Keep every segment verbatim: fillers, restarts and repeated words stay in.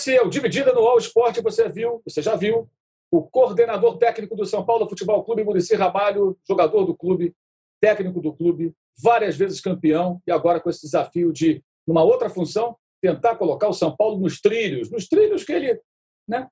Esse é o Dividida no UOL Esporte. Você viu, você já viu, o coordenador técnico do São Paulo Futebol Clube, Muricy Ramalho, jogador do clube, técnico do clube, várias vezes campeão, e agora com esse desafio de, numa outra função, tentar colocar o São Paulo nos trilhos, nos trilhos que ele, né,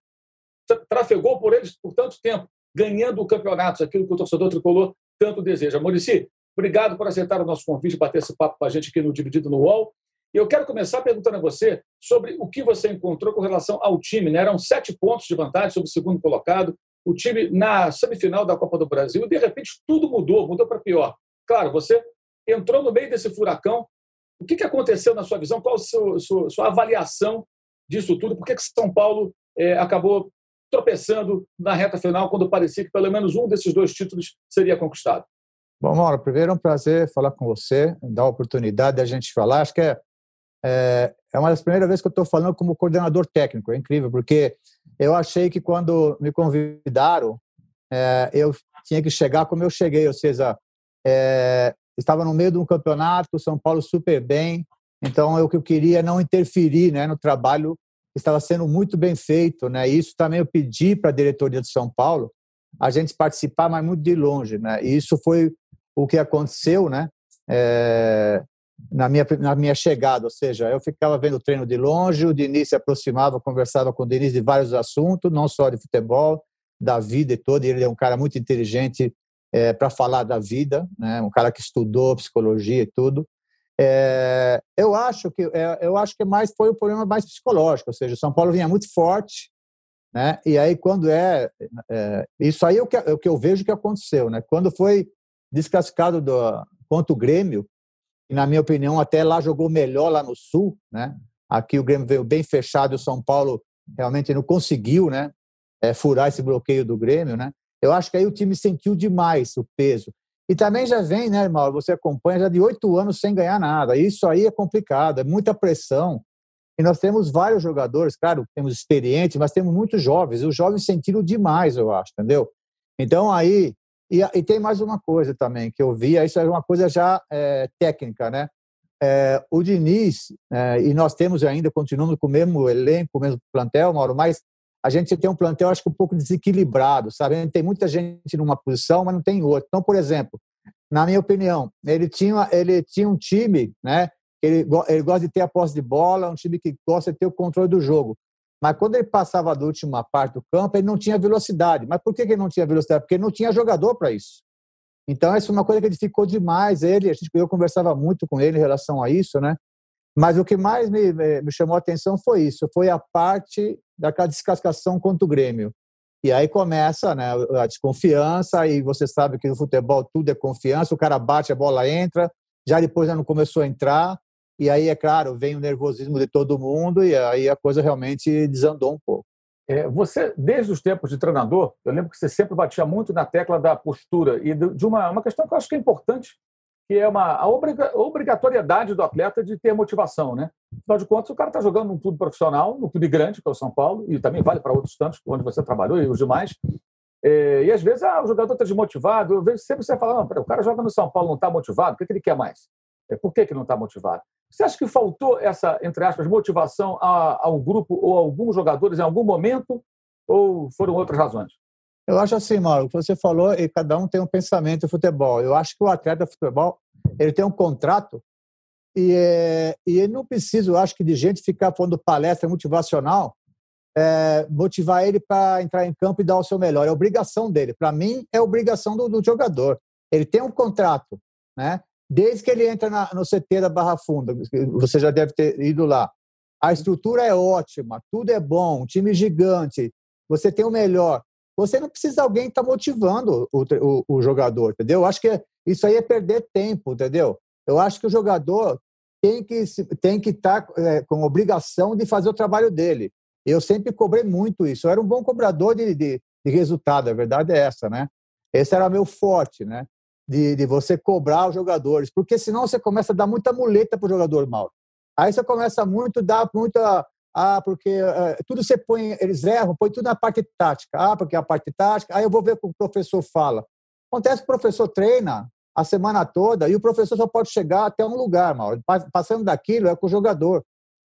trafegou por eles por tanto tempo, ganhando campeonatos, aquilo que o torcedor tricolor tanto deseja. Muricy, obrigado por aceitar o nosso convite, bater esse papo com a gente aqui no Dividido no UOL. E eu quero começar perguntando a você sobre o que você encontrou com relação ao time, né? Eram sete pontos de vantagem sobre o segundo colocado, o time na semifinal da Copa do Brasil, e de repente tudo mudou, mudou para pior. Claro, você entrou no meio desse furacão. O que aconteceu na sua visão? Qual a sua, sua, sua avaliação disso tudo? Por que que São Paulo é, acabou tropeçando na reta final, quando parecia que pelo menos um desses dois títulos seria conquistado? Bom, Mauro, primeiro é um prazer falar com você, dar a oportunidade de a gente falar. Acho que é É, é uma das primeiras vezes que eu estou falando como coordenador técnico. É incrível, porque eu achei que quando me convidaram, é, eu tinha que chegar como eu cheguei, ou seja, é, estava no meio de um campeonato, o São Paulo super bem, então eu, eu queria não interferir, né, no trabalho que estava sendo muito bem feito, né, e isso também eu pedi para a diretoria do São Paulo, a gente participar, mas muito de longe, né, e isso foi o que aconteceu, né, é, Na minha, na minha chegada, ou seja, eu ficava vendo o treino de longe, o Diniz se aproximava, conversava com o Diniz de vários assuntos, não só de futebol, da vida e toda, e ele é um cara muito inteligente é, para falar da vida, né? Um cara que estudou psicologia e tudo. É, eu acho que, é, eu acho que mais foi o problema mais psicológico, ou seja, o São Paulo vinha muito forte, né? E aí quando é... é isso aí é o, que, é o que eu vejo que aconteceu, né? Quando foi descascado do, contra o Grêmio, e, na minha opinião, até lá jogou melhor lá no Sul, né? Aqui o Grêmio veio bem fechado, o São Paulo realmente não conseguiu, né, é, furar esse bloqueio do Grêmio, né? Eu acho que aí o time sentiu demais o peso. E também já vem, né, Mauro, você acompanha já de oito anos sem ganhar nada. Isso aí é complicado, é muita pressão. E nós temos vários jogadores, claro, temos experientes, mas temos muitos jovens. Os jovens sentiram demais, eu acho, entendeu? Então aí... E, e tem mais uma coisa também que eu vi, isso é uma coisa já é, técnica, né? É, o Diniz, é, e nós temos ainda, continuamos com o mesmo elenco, o mesmo plantel, Mauro, mas a gente tem um plantel, acho que um pouco desequilibrado, sabe? Tem muita gente numa posição, mas não tem outra. Então, por exemplo, na minha opinião, ele tinha, ele tinha um time, né? Ele, ele gosta de ter a posse de bola, um time que gosta de ter o controle do jogo. Mas quando ele passava da última parte do campo, ele não tinha velocidade. Mas por que ele não tinha velocidade? Porque ele não tinha jogador para isso. Então, essa é uma coisa que ele ficou demais. Ele, a gente, eu conversava muito com ele em relação a isso, né? Mas o que mais me, me chamou a atenção foi isso. Foi a parte daquela descascação contra o Grêmio. E aí começa, né, a desconfiança, e você sabe que no futebol tudo é confiança. O cara bate, a bola entra, já depois já não começou a entrar. E aí, é claro, vem o nervosismo de todo mundo e aí a coisa realmente desandou um pouco. É, você, desde os tempos de treinador, eu lembro que você sempre batia muito na tecla da postura e de uma, uma questão que eu acho que é importante, que é uma, a obrigatoriedade do atleta de ter motivação, né? Afinal de contas, o cara está jogando num clube profissional, num clube grande, que é o São Paulo, e também vale para outros tantos, onde você trabalhou e os demais. É, e às vezes, ah, o jogador está desmotivado. Eu vejo sempre você falar, não, o cara joga no São Paulo, não está motivado, o que, é que ele quer mais? É, por que, que não está motivado? Você acha que faltou essa, entre aspas, motivação a, ao grupo ou a alguns jogadores em algum momento? Ou foram outras razões? Eu acho assim, Mauro, você falou, e cada um tem um pensamento de futebol. Eu acho que o atleta de futebol, ele tem um contrato e, é, e ele não precisa, eu acho, que de gente ficar falando palestra motivacional, é, motivar ele para entrar em campo e dar o seu melhor. É obrigação dele. Para mim, é obrigação do, do jogador. Ele tem um contrato, né? Desde que ele entra na, no C T da Barra Funda, você já deve ter ido lá. A estrutura é ótima, tudo é bom, um time gigante, você tem o melhor. Você não precisa de alguém que está motivando o, o, o jogador, entendeu? Eu acho que isso aí é perder tempo, entendeu? Eu acho que o jogador tem que tem que estar é, com obrigação de fazer o trabalho dele. Eu sempre cobrei muito isso. Eu era um bom cobrador de, de, de resultado, a verdade é essa, né? Esse era meu forte, né? De, de você cobrar os jogadores, porque senão você começa a dar muita muleta para o jogador, Mauro. Aí você começa muito, dá muito a... Ah, porque uh, tudo você põe, eles erram, põe tudo na parte tática. Ah, porque a parte tática... Aí eu vou ver o que o professor fala. Acontece que o professor treina a semana toda e o professor só pode chegar até um lugar, Mauro. Passando daquilo é com o jogador.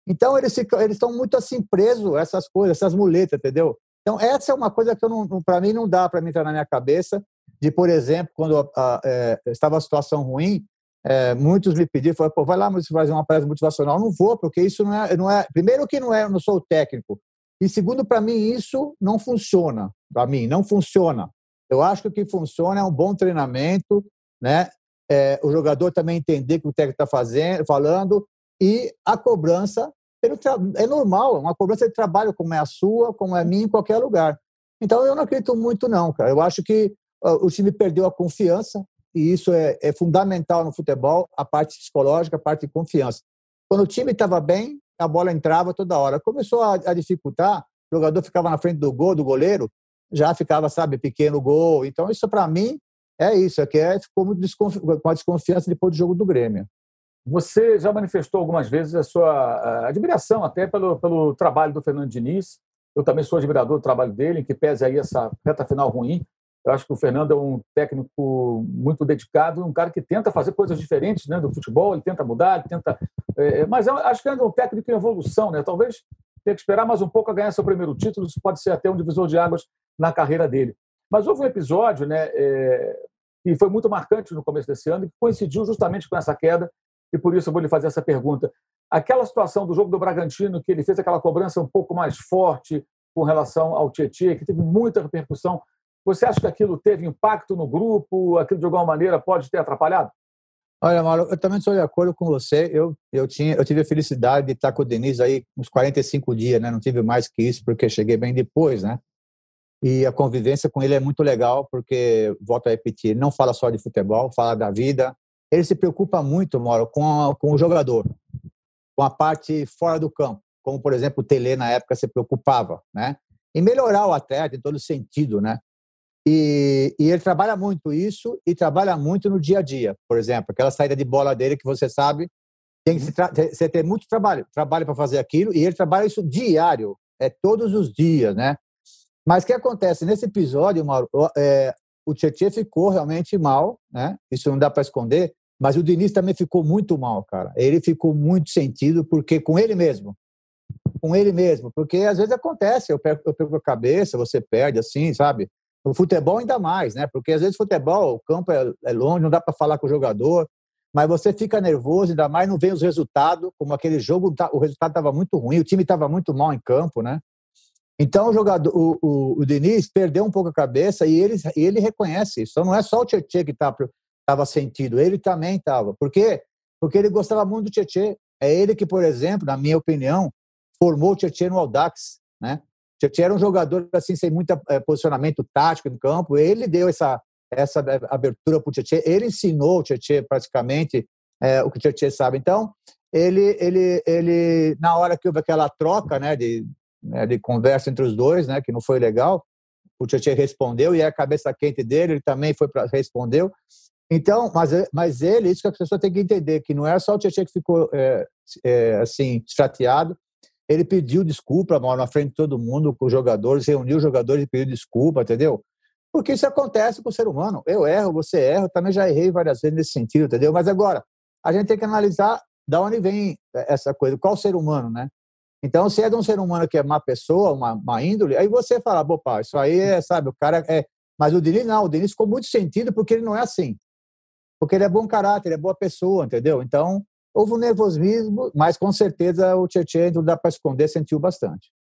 Então, eles ficam, eles estão muito assim presos a essas coisas, essas muletas, entendeu? Então, essa é uma coisa que eu não, para mim não dá para entrar na minha cabeça de, por exemplo, quando a, a, é, estava a situação ruim, é, muitos me pediram, falaram, pô, vai lá fazer uma palestra motivacional. Eu não vou, porque isso não é, não é... Primeiro que não é, eu não sou o técnico. E segundo, para mim, isso não funciona. Para mim, não funciona. Eu acho que o que funciona é um bom treinamento, né? É, o jogador também entender o que o técnico está fazendo, falando, e a cobrança pelo tra... é normal, uma cobrança de trabalho como é a sua, como é a minha, em qualquer lugar. Então eu não acredito muito não, cara. Eu acho que uh, o time perdeu a confiança, e isso é, é fundamental no futebol, a parte psicológica, a parte de confiança. Quando o time estava bem, a bola entrava toda hora. Começou a, a dificultar, o jogador ficava na frente do gol, do goleiro, já ficava, sabe, pequeno gol. Então isso para mim é isso, é que é, ficou muito desconf... com a desconfiança depois do jogo do Grêmio. Você já manifestou algumas vezes a sua admiração até pelo, pelo trabalho do Fernando Diniz. Eu também sou admirador do trabalho dele, em que pese aí essa reta final ruim. Eu acho que o Fernando é um técnico muito dedicado, um cara que tenta fazer coisas diferentes, né, do futebol, ele tenta mudar, ele tenta... É, mas eu acho que ainda é um técnico em evolução, né? Talvez tenha que esperar mais um pouco a ganhar seu primeiro título, isso pode ser até um divisor de águas na carreira dele. Mas houve um episódio, né, é, que foi muito marcante no começo desse ano, que coincidiu justamente com essa queda, e por isso eu vou lhe fazer essa pergunta. Aquela situação do jogo do Bragantino, que ele fez aquela cobrança um pouco mais forte com relação ao Tchê Tchê, que teve muita repercussão, você acha que aquilo teve impacto no grupo? Aquilo, de alguma maneira, pode ter atrapalhado? Olha, Mauro, eu também sou de acordo com você. Eu, eu, tinha, eu tive a felicidade de estar com o Diniz aí uns quarenta e cinco dias, né? Não tive mais que isso, porque cheguei bem depois, né? E a convivência com ele é muito legal, porque, volto a repetir, ele não fala só de futebol, fala da vida. Ele se preocupa muito, Mauro, com, a, com o jogador, com a parte fora do campo, como, por exemplo, o Telê, na época, se preocupava, né? Em melhorar o atleta, em todo sentido, né? E, e ele trabalha muito isso e trabalha muito no dia a dia. Por exemplo, aquela saída de bola dele que você sabe, tem que se tra- você tem muito trabalho, trabalho para fazer aquilo, e ele trabalha isso diário, é todos os dias, né? Mas o que acontece? Nesse episódio, Mauro, é, o Tchê Tchê ficou realmente mal, né? Isso não dá para esconder, mas o Diniz também ficou muito mal, cara. Ele ficou muito sentido, porque com ele mesmo, com ele mesmo, porque às vezes acontece, eu perco, eu perco a cabeça, você perde, assim, sabe? O futebol ainda mais, né? Porque às vezes o futebol, o campo é, é longe, não dá para falar com o jogador, mas você fica nervoso, ainda mais não vem os resultados, como aquele jogo, o resultado estava muito ruim, o time estava muito mal em campo, né? Então o jogador, o, o, o Diniz perdeu um pouco a cabeça, e ele, ele reconhece isso. Então não é só o Tchê Tchê que estava sentido, ele também estava. Por quê? Porque ele gostava muito do Tchê Tchê. É ele que, por exemplo, na minha opinião, formou o Tchê Tchê no Audax, né? O Tchê Tchê era um jogador assim, sem muito é, posicionamento tático no campo, ele deu essa, essa abertura para o Tchê Tchê, ele ensinou o Tchê Tchê praticamente é, o que o Tchê Tchê sabe. Então, ele, ele, ele, na hora que houve aquela troca, né, de, né, de conversa entre os dois, né, que não foi legal, o Tchê Tchê respondeu, e a cabeça quente dele, ele também foi pra, respondeu. Então, mas, mas ele, isso que a pessoa tem que entender, que não é só o Tchê Tchê que ficou é, é, assim, chateado. Ele pediu desculpa, Mauro, na frente de todo mundo, com os jogadores, reuniu os jogadores e pediu desculpa, entendeu? Porque isso acontece com o ser humano. Eu erro, você erra, eu também já errei várias vezes nesse sentido, entendeu? Mas agora, a gente tem que analisar de onde vem essa coisa, qual ser humano, né? Então, se é de um ser humano que é má pessoa, uma, uma índole, aí você fala, pô, pá, isso aí é, sabe, o cara é... Mas o Diniz não, o Diniz ficou muito sentido porque ele não é assim. Porque ele é bom caráter, ele é boa pessoa, entendeu? Então... Houve um nervosismo, mas com certeza o Tchê Tchê, não dá para esconder, sentiu bastante.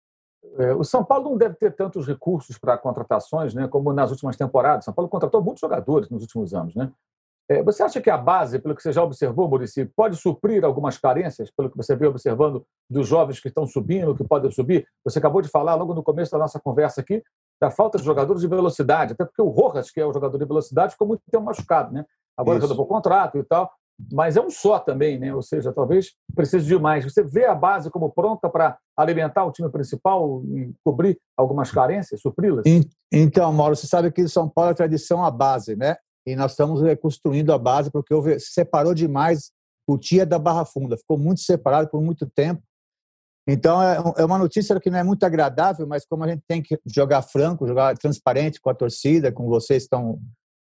É, o São Paulo não deve ter tantos recursos para contratações, né, como nas últimas temporadas. São Paulo contratou muitos jogadores nos últimos anos, né? É, você acha que a base, pelo que você já observou, Muricy, pode suprir algumas carências, pelo que você veio observando dos jovens que estão subindo, que podem subir? Você acabou de falar logo no começo da nossa conversa aqui da falta de jogadores de velocidade, até porque o Rojas, que é o jogador de velocidade, ficou muito tempo machucado, né? Agora já levou contrato e tal. Mas é um só também, né? Ou seja, talvez precise de mais. Você vê a base como pronta para alimentar o time principal e cobrir algumas carências, supri-las? Então, Mauro, você sabe que em São Paulo a tradição é a base, né? E nós estamos reconstruindo a base, porque houve, separou demais o Cotia da Barra Funda. Ficou muito separado por muito tempo. Então, é uma notícia que não é muito agradável, mas como a gente tem que jogar franco, jogar transparente com a torcida, com vocês estão,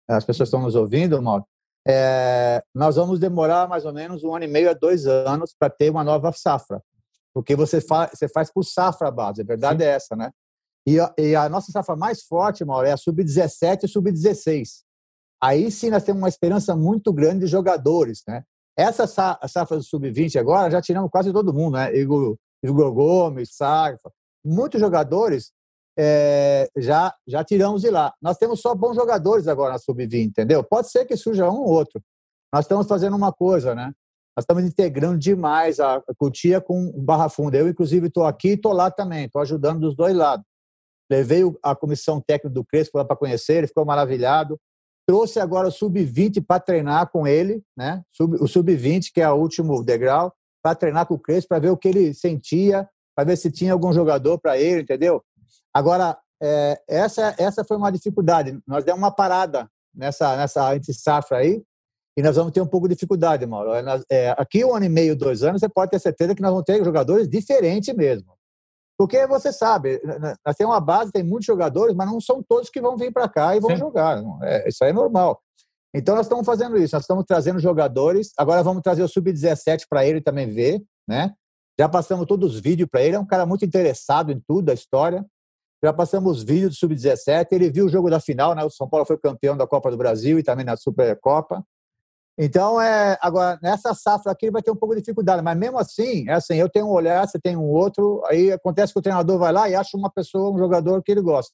as pessoas estão nos ouvindo, Mauro, É, nós vamos demorar mais ou menos um ano e meio a dois anos para ter uma nova safra. Porque você, fa- você faz por safra a base, a verdade Sim. é essa, né? E a, e a nossa safra mais forte, Mauro, é a sub dezessete e sub dezesseis. Aí sim nós temos uma esperança muito grande de jogadores, né? Essa safra do sub vinte agora, já tiramos quase todo mundo, né? Igor, Igor Gomes, Sarfa, muitos jogadores é, já, já tiramos de lá. Nós temos só bons jogadores agora na sub vinte, entendeu? Pode ser que surja um ou outro. Nós estamos fazendo uma coisa, né? Nós estamos integrando demais a Cotia com Barra Funda. Eu, inclusive, estou aqui e estou lá também. Estou ajudando dos dois lados. Levei a comissão técnica do Crespo lá para conhecer, ele ficou maravilhado. Trouxe agora o sub vinte para treinar com ele, né? O sub vinte, que é o último degrau, para treinar com o Crespo, para ver o que ele sentia, para ver se tinha algum jogador para ele, entendeu? Agora, é, essa, essa foi uma dificuldade. Nós demos uma parada nessa, nessa anti-safra aí, e nós vamos ter um pouco de dificuldade, Mauro. É, é, aqui um ano e meio, dois anos, você pode ter certeza que nós vamos ter jogadores diferentes mesmo. Porque você sabe, nós temos uma base, tem muitos jogadores, mas não são todos que vão vir para cá e vão Sim. jogar. É, isso aí é normal. Então, nós estamos fazendo isso. Nós estamos trazendo jogadores. Agora vamos trazer o sub dezessete para ele também ver, né? Já passamos todos os vídeos para ele. É um cara muito interessado em tudo, a história. Já passamos os vídeos do sub dezessete. Ele viu o jogo da final, né? O São Paulo foi campeão da Copa do Brasil e também na Supercopa. Então, é, agora, nessa safra aqui ele vai ter um pouco de dificuldade, mas mesmo assim, é assim, eu tenho um olhar, você tem um outro, aí acontece que o treinador vai lá e acha uma pessoa, um jogador que ele gosta.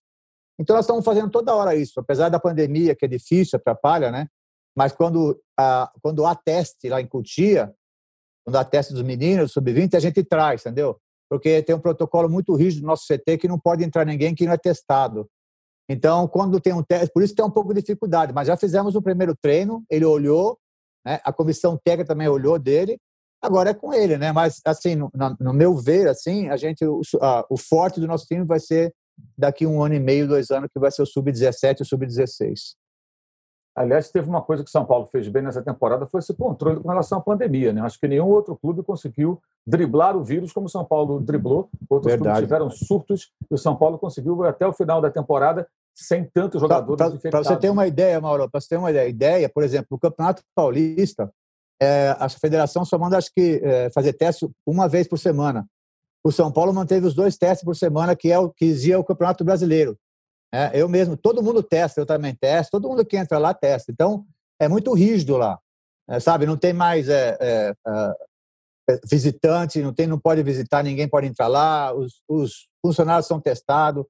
Então, nós estamos fazendo toda hora isso, apesar da pandemia, que é difícil, atrapalha, né? Mas quando, a, quando há teste lá em Cotia, quando há teste dos meninos, sub vinte, a gente traz, entendeu? Porque tem um protocolo muito rígido do nosso C T que não pode entrar ninguém que não é testado. Então, quando tem um teste, por isso tem um pouco de dificuldade, mas já fizemos o primeiro treino, ele olhou, a comissão técnica também olhou dele, agora é com ele, né? Mas, assim, no, no meu ver, assim, a gente, o, a, o forte do nosso time vai ser daqui um ano e meio, dois anos, que vai ser o sub dezessete e o sub dezesseis. Aliás, teve uma coisa que o São Paulo fez bem nessa temporada, foi esse controle com relação à pandemia, né? Acho que nenhum outro clube conseguiu driblar o vírus como o São Paulo driblou. Outros Verdade. clubes tiveram surtos e o São Paulo conseguiu até o final da temporada sem tantos jogadores pra, pra, infectados. Para você ter uma ideia, Mauro, para você ter uma ideia, ideia, por exemplo, o Campeonato Paulista, é, a federação só manda, acho que, é, fazer teste uma vez por semana. O São Paulo manteve os dois testes por semana, que é o que dizia o Campeonato Brasileiro. É, eu mesmo, todo mundo testa, eu também testo, todo mundo que entra lá testa. Então, é muito rígido lá, é, sabe? Não tem mais é, é, é, visitante, não, tem, não pode visitar, ninguém pode entrar lá, os, os funcionários são testados.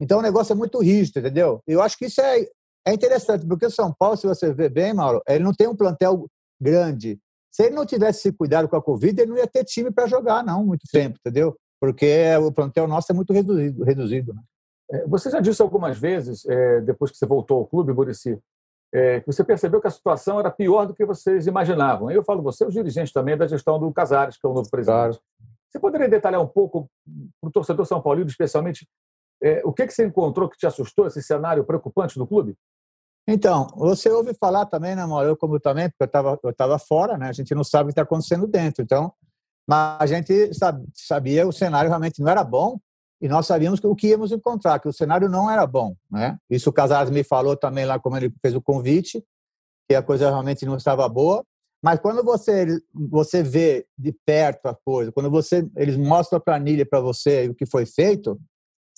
Então, o negócio é muito rígido, entendeu? Eu acho que isso é, é interessante, porque o São Paulo, se você ver bem, Mauro, ele não tem um plantel grande. Se ele não tivesse se cuidado com a Covid, ele não ia ter time para jogar, não, muito Sim. tempo, entendeu? Porque o plantel nosso é muito reduzido. reduzido né? Você já disse algumas vezes, é, depois que você voltou ao clube, Muricy, é, que você percebeu que a situação era pior do que vocês imaginavam. Eu falo você, os dirigentes também da gestão do Casares, que é o novo presidente. Claro. Você poderia detalhar um pouco, para o torcedor São Paulino, especialmente, É, o que, que você encontrou que te assustou, esse cenário preocupante do clube? Então, você ouve falar também, né, Mauro? Eu como também, porque eu estava eu tava fora, né? A gente não sabe o que está acontecendo dentro. Então, mas a gente sabe, sabia que o cenário realmente não era bom e nós sabíamos que, o que íamos encontrar, que o cenário não era bom, né? Isso o Casares me falou também lá, como ele fez o convite, que a coisa realmente não estava boa. Mas quando você, você vê de perto a coisa, quando você, eles mostram a planilha para você o que foi feito,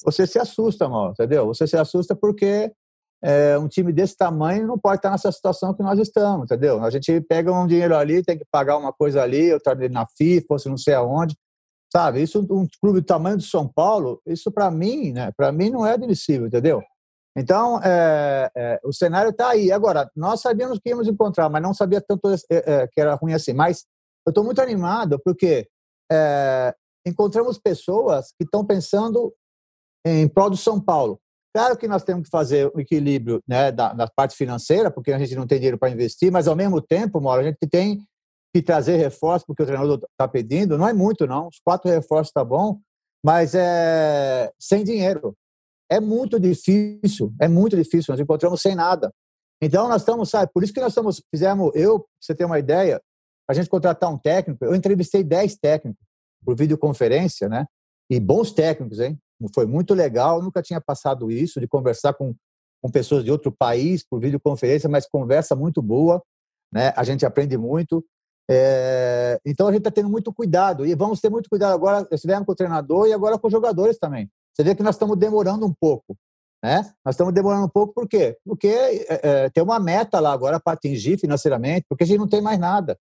você se assusta, Mauro, entendeu? Você se assusta porque é, um time desse tamanho não pode estar nessa situação que nós estamos, entendeu? A gente pega um dinheiro ali, tem que pagar uma coisa ali, outra na FIFA, ou não sei aonde, sabe? Isso, um clube do tamanho de São Paulo, isso para mim, né? Para mim não é admissível, entendeu? Então, é, é, o cenário está aí. Agora, nós sabíamos que íamos encontrar, mas não sabia tanto é, é, que era ruim assim. Mas eu estou muito animado porque é, encontramos pessoas que estão pensando em prol do São Paulo. Claro que nós temos que fazer o equilíbrio, né, da, da parte financeira, porque a gente não tem dinheiro para investir, mas ao mesmo tempo, Mauro, a gente tem que trazer reforço, porque o treinador está pedindo, não é muito não, os quatro reforços está bom, mas é sem dinheiro. É muito difícil, é muito difícil, nós encontramos sem nada. Então nós estamos, sabe, por isso que nós estamos, fizemos, eu, pra você ter uma ideia, a gente contratar um técnico, eu entrevistei dez técnicos por videoconferência, né, e bons técnicos, hein? Foi muito legal, nunca tinha passado isso, de conversar com, com pessoas de outro país por videoconferência, mas conversa muito boa, né? A gente aprende muito. É, então a gente está tendo muito cuidado e vamos ter muito cuidado agora, estivemos com o treinador e agora com os jogadores também. Você vê que nós estamos demorando um pouco, né? Nós estamos demorando um pouco por quê? Porque é, é, tem uma meta lá agora para atingir financeiramente, porque a gente não tem mais nada.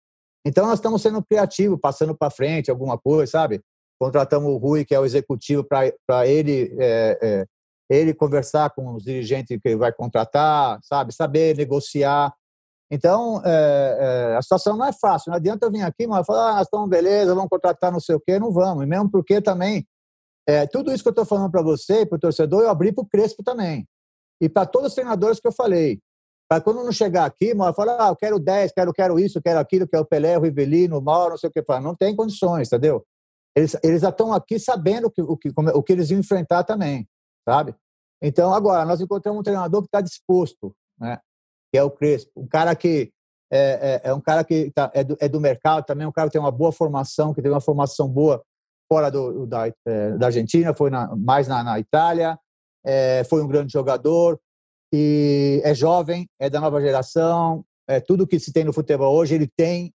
Então nós estamos sendo criativos, passando para frente alguma coisa, sabe? Contratamos o Rui, que é o executivo, para ele, é, é, ele conversar com os dirigentes que ele vai contratar, sabe? Saber negociar. Então, é, é, a situação não é fácil. Não adianta eu vir aqui e falar, ah, então beleza, vamos contratar não sei o quê, não vamos. E mesmo porque também, é, tudo isso que eu estou falando para você e para o torcedor, eu abri para o Crespo também. E para todos os treinadores que eu falei. Para quando não chegar aqui, eu falar, ah, eu quero dez, quero, quero isso, quero aquilo, quero o Pelé, o Rivelino, o Mauro, não sei o quê. Não tem condições, entendeu? Eles, eles já estão aqui sabendo o que, o, que, como, o que eles iam enfrentar também, sabe? Então, agora, nós encontramos um treinador que está disposto, né? Que é o Crespo, um cara que é, é, é um cara que tá, é, do, é do mercado também, um cara que tem uma boa formação, que teve uma formação boa fora do, da, é, da Argentina, foi na, mais na, na Itália, é, foi um grande jogador, e é jovem, é da nova geração, é, tudo que se tem no futebol hoje ele tem.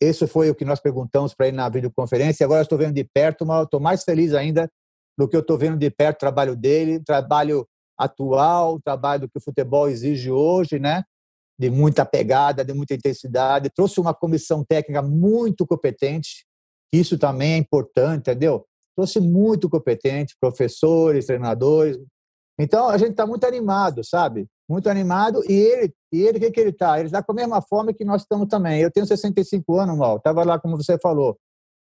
Isso foi o que nós perguntamos para ele na videoconferência, agora eu estou vendo de perto, mas eu estou mais feliz ainda do que eu estou vendo de perto o trabalho dele, trabalho atual, o trabalho que o futebol exige hoje, né? De muita pegada, de muita intensidade. Trouxe uma comissão técnica muito competente, isso também é importante, entendeu? Trouxe muito competente, professores, treinadores. Então, a gente está muito animado, sabe? Muito animado. E ele, e ele, o que, que ele está? Ele está com a mesma fome que nós estamos também. Eu tenho sessenta e cinco anos, Mal. Estava lá, como você falou.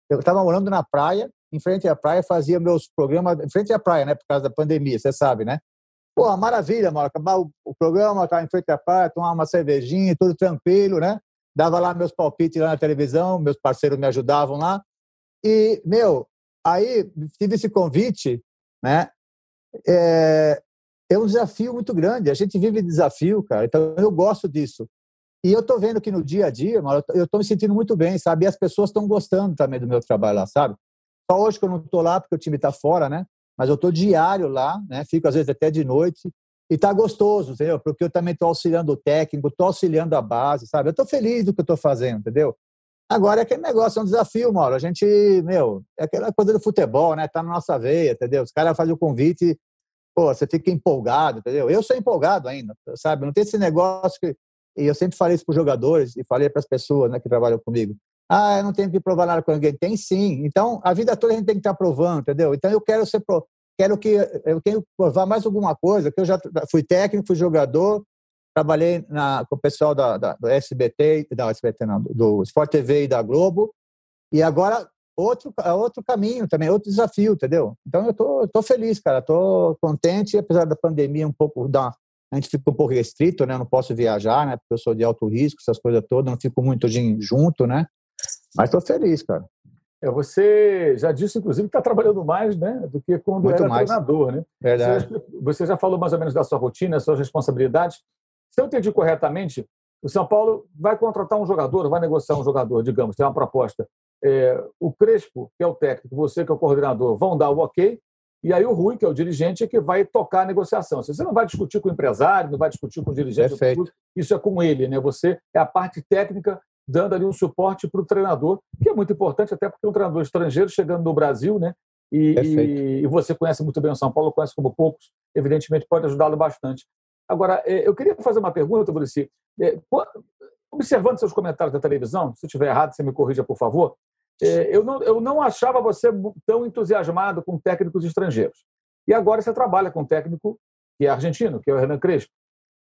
Eu estava morando na praia, em frente à praia, fazia meus programas em frente à praia, né? Por causa da pandemia, você sabe, né? Pô, maravilha, mano, acabar o, o programa, estar em frente à praia, tomar uma cervejinha, tudo tranquilo, né? Dava lá meus palpites lá na televisão, meus parceiros me ajudavam lá. E, meu, aí tive esse convite, né? É, é um desafio muito grande, a gente vive desafio, cara, então eu gosto disso. E eu tô vendo que no dia a dia, mano, eu tô me sentindo muito bem, sabe? E as pessoas estão gostando também do meu trabalho lá, sabe? Só hoje que eu não tô lá, porque o time tá fora, né? Mas eu estou diário lá, né? Fico às vezes até de noite, e está gostoso, entendeu? Porque eu também estou auxiliando o técnico, estou auxiliando a base, sabe? Eu estou feliz do que eu estou fazendo, entendeu? Agora é aquele negócio, é um desafio, Mauro. A gente, meu, é aquela coisa do futebol, né? Está na nossa veia, entendeu? Os caras fazem o convite, pô, você fica empolgado, entendeu? Eu sou empolgado ainda, sabe? Não tem esse negócio que... E eu sempre falei isso para os jogadores e falei para as pessoas, né, que trabalham comigo. Ah, eu não tenho que provar nada com ninguém. Tem sim. Então, a vida toda a gente tem que estar provando, entendeu? Então, eu quero ser pro... quero que eu quero provar mais alguma coisa, que eu já fui técnico, fui jogador, trabalhei na... com o pessoal da, da, do S B T, da S B T não, do Sport T V e da Globo, e agora outro, outro caminho também, outro desafio, entendeu? Então, eu tô, eu tô feliz, cara, tô contente, apesar da pandemia um pouco da... A gente fica um pouco restrito, né? Eu não posso viajar, né? Porque eu sou de alto risco, essas coisas todas, não fico muito junto, né? Mas estou feliz, cara. É, você já disse, inclusive, que está trabalhando mais, né, do que quando muito era mais. Treinador, né? Verdade. Você, você já falou mais ou menos da sua rotina, das suas responsabilidades. Se eu entendi corretamente, o São Paulo vai contratar um jogador, vai negociar um jogador, digamos, tem uma proposta. É, o Crespo, que é o técnico, você, que é o coordenador, vão dar o ok, e aí o Rui, que é o dirigente, é que vai tocar a negociação. Você não vai discutir com o empresário, não vai discutir com o dirigente. Perfeito. Isso é com ele, né? Você é a parte técnica, dando ali um suporte para o treinador, que é muito importante, até porque é um treinador estrangeiro chegando no Brasil, né? E, e, e você conhece muito bem o São Paulo, conhece como poucos, evidentemente pode ajudá-lo bastante. Agora, eu queria fazer uma pergunta, Muricy. Observando seus comentários da televisão, se eu estiver errado, você me corrija, por favor. Eu não, eu não achava você tão entusiasmado com técnicos estrangeiros. E agora você trabalha com um técnico que é argentino, que é o Hernán Crespo,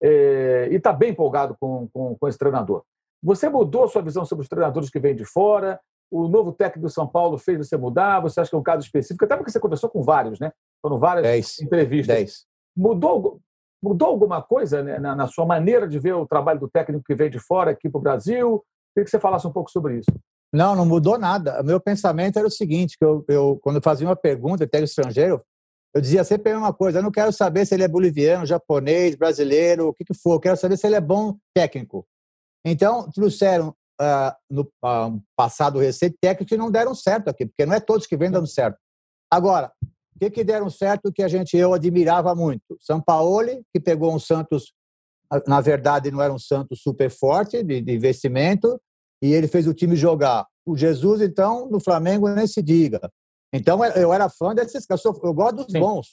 e está bem empolgado com, com, com esse treinador. Você mudou a sua visão sobre os treinadores que vêm de fora? O novo técnico do São Paulo fez você mudar? Você acha que é um caso específico? Até porque você conversou com vários, né? Foram várias Dez. entrevistas. Dez. Mudou, mudou alguma coisa, né, na, na sua maneira de ver o trabalho do técnico que vem de fora aqui para o Brasil? Queria que você falasse um pouco sobre isso. Não, não mudou nada. O meu pensamento era o seguinte, que eu, eu, quando eu fazia uma pergunta, até estrangeiro, eu dizia sempre a mesma coisa. Eu não quero saber se ele é boliviano, japonês, brasileiro, o que, que for. Eu quero saber se ele é bom técnico. Então, trouxeram uh, no uh, passado recente técnicos que não deram certo aqui, porque não é todos que vêm dando certo. Agora, o que, que deram certo que a gente, eu admirava muito? Sampaoli, que pegou um Santos, na verdade não era um Santos super forte de, de investimento, e ele fez o time jogar. O Jesus, então, no Flamengo nem se diga. Então, eu era fã desses caras. Eu gosto dos Sim. bons.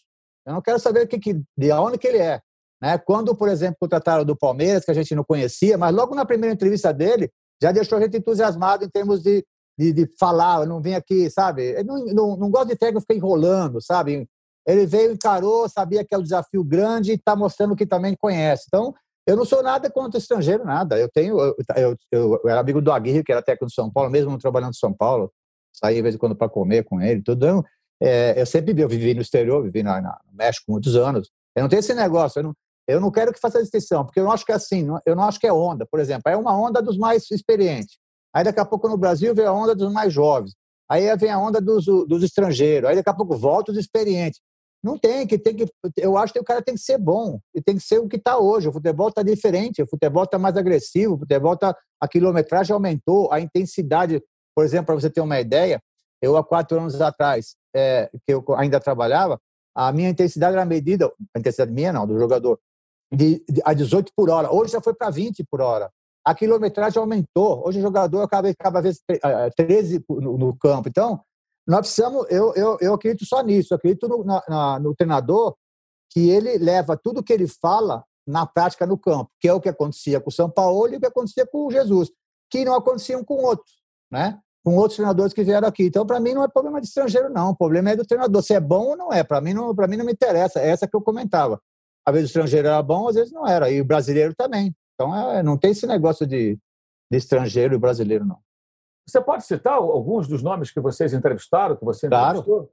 Eu não quero saber que, que, de onde que ele é. Né? Quando, por exemplo, contrataram do Palmeiras, que a gente não conhecia, mas logo na primeira entrevista dele, já deixou a gente entusiasmado em termos de, de, de falar. Eu não vim aqui, sabe? Eu não, não, não gosto de técnico ficar enrolando, sabe? Ele veio, encarou, sabia que é um desafio grande e está mostrando que também conhece. Então, eu não sou nada contra estrangeiro, nada. Eu tenho, eu, eu, eu era amigo do Aguirre, que era técnico de São Paulo, mesmo não trabalhando em São Paulo. Saí de vez em quando para comer com ele, tudo. É, eu sempre eu vivi no exterior, vivi na, na, no México muitos anos. Eu não tenho esse negócio, eu não, eu não quero que faça distinção, porque eu não acho que é assim, não, eu não acho que é onda. Por exemplo, é uma onda dos mais experientes. Aí daqui a pouco no Brasil vem a onda dos mais jovens. Aí vem a onda dos, dos estrangeiros. Aí daqui a pouco volta os experientes. Não tem que, tem que... Eu acho que o cara tem que ser bom. E tem que ser o que está hoje. O futebol está diferente. O futebol está mais agressivo. O futebol está... A quilometragem aumentou. A intensidade... Por exemplo, para você ter uma ideia, eu há quatro anos atrás, é, que eu ainda trabalhava, a minha intensidade era medida... A intensidade minha não, do jogador. De, de, a dezoito por hora. Hoje já foi para vinte por hora. A quilometragem aumentou. Hoje o jogador acaba, acaba às vezes treze no, no campo. Então... Nós precisamos, eu, eu, eu acredito só nisso, eu acredito no, na, no treinador que ele leva tudo que ele fala na prática no campo, que é o que acontecia com o São Paulo e o que acontecia com o Jesus, que não aconteciam com outros, né? Com outros treinadores que vieram aqui. Então, para mim, não é problema de estrangeiro, não. O problema é do treinador, se é bom ou não é. Para mim, não, para mim não me interessa. É essa que eu comentava. Às vezes o estrangeiro era bom, às vezes não era. E o brasileiro também. Então, é, não tem esse negócio de, de estrangeiro e brasileiro, não. Você pode citar alguns dos nomes que vocês entrevistaram, que você entrevistou? Claro,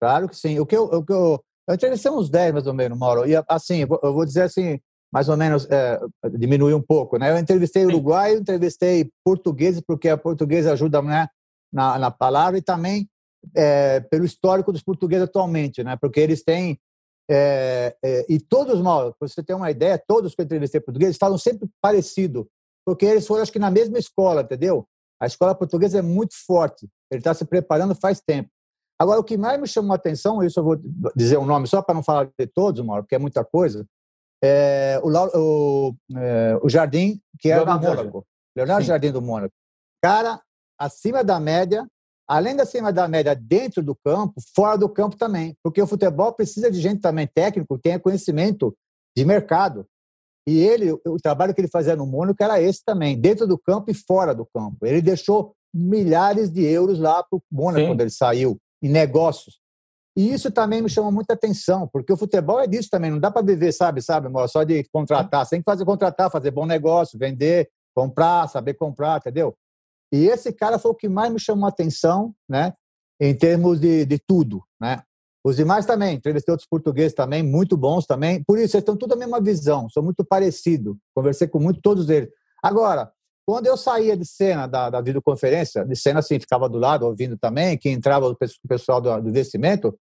claro que sim. O que eu, o que eu, eu entrevistei uns dez, mais ou menos, Mauro. E assim, eu vou dizer assim, mais ou menos, é, diminuir um pouco, né? Eu entrevistei uruguaio, entrevistei portugueses, porque a portuguesa ajuda, né, na, na palavra, e também é, pelo histórico dos portugueses atualmente, né? Porque eles têm... É, é, e todos, Mauro, para você ter uma ideia, todos que eu entrevistei portugueses falam sempre parecido, porque eles foram, acho que, na mesma escola, entendeu? A escola portuguesa é muito forte. Ele está se preparando faz tempo. Agora, o que mais me chamou a atenção, isso eu vou dizer um nome só para não falar de todos, Mauro, porque é muita coisa, é o, Lauro, o, é, o Jardim, que era da Mônaco. Leonardo Jardim do Mônaco. Cara, acima da média, além de acima da média dentro do campo, fora do campo também. Porque o futebol precisa de gente também técnico, que tenha conhecimento de mercado. E ele, o trabalho que ele fazia no Mônaco era esse também, dentro do campo e fora do campo. Ele deixou milhares de euros lá para o Mônaco, Sim. quando ele saiu, em negócios. E isso também me chamou muita atenção, porque o futebol é disso também, não dá para viver, sabe, sabe, só de contratar. Você tem que fazer contratar, fazer bom negócio, vender, comprar, saber comprar, entendeu? E esse cara foi o que mais me chamou a atenção, né, em termos de, de tudo, né? Os demais também, entrevistei outros portugueses também, muito bons também. Por isso, eles estão tudo a mesma visão, são muito parecidos. Conversei com muito, todos eles. Agora, quando eu saía de cena da, da videoconferência, de cena assim, ficava do lado, ouvindo também, que entrava o pessoal do, do investimento,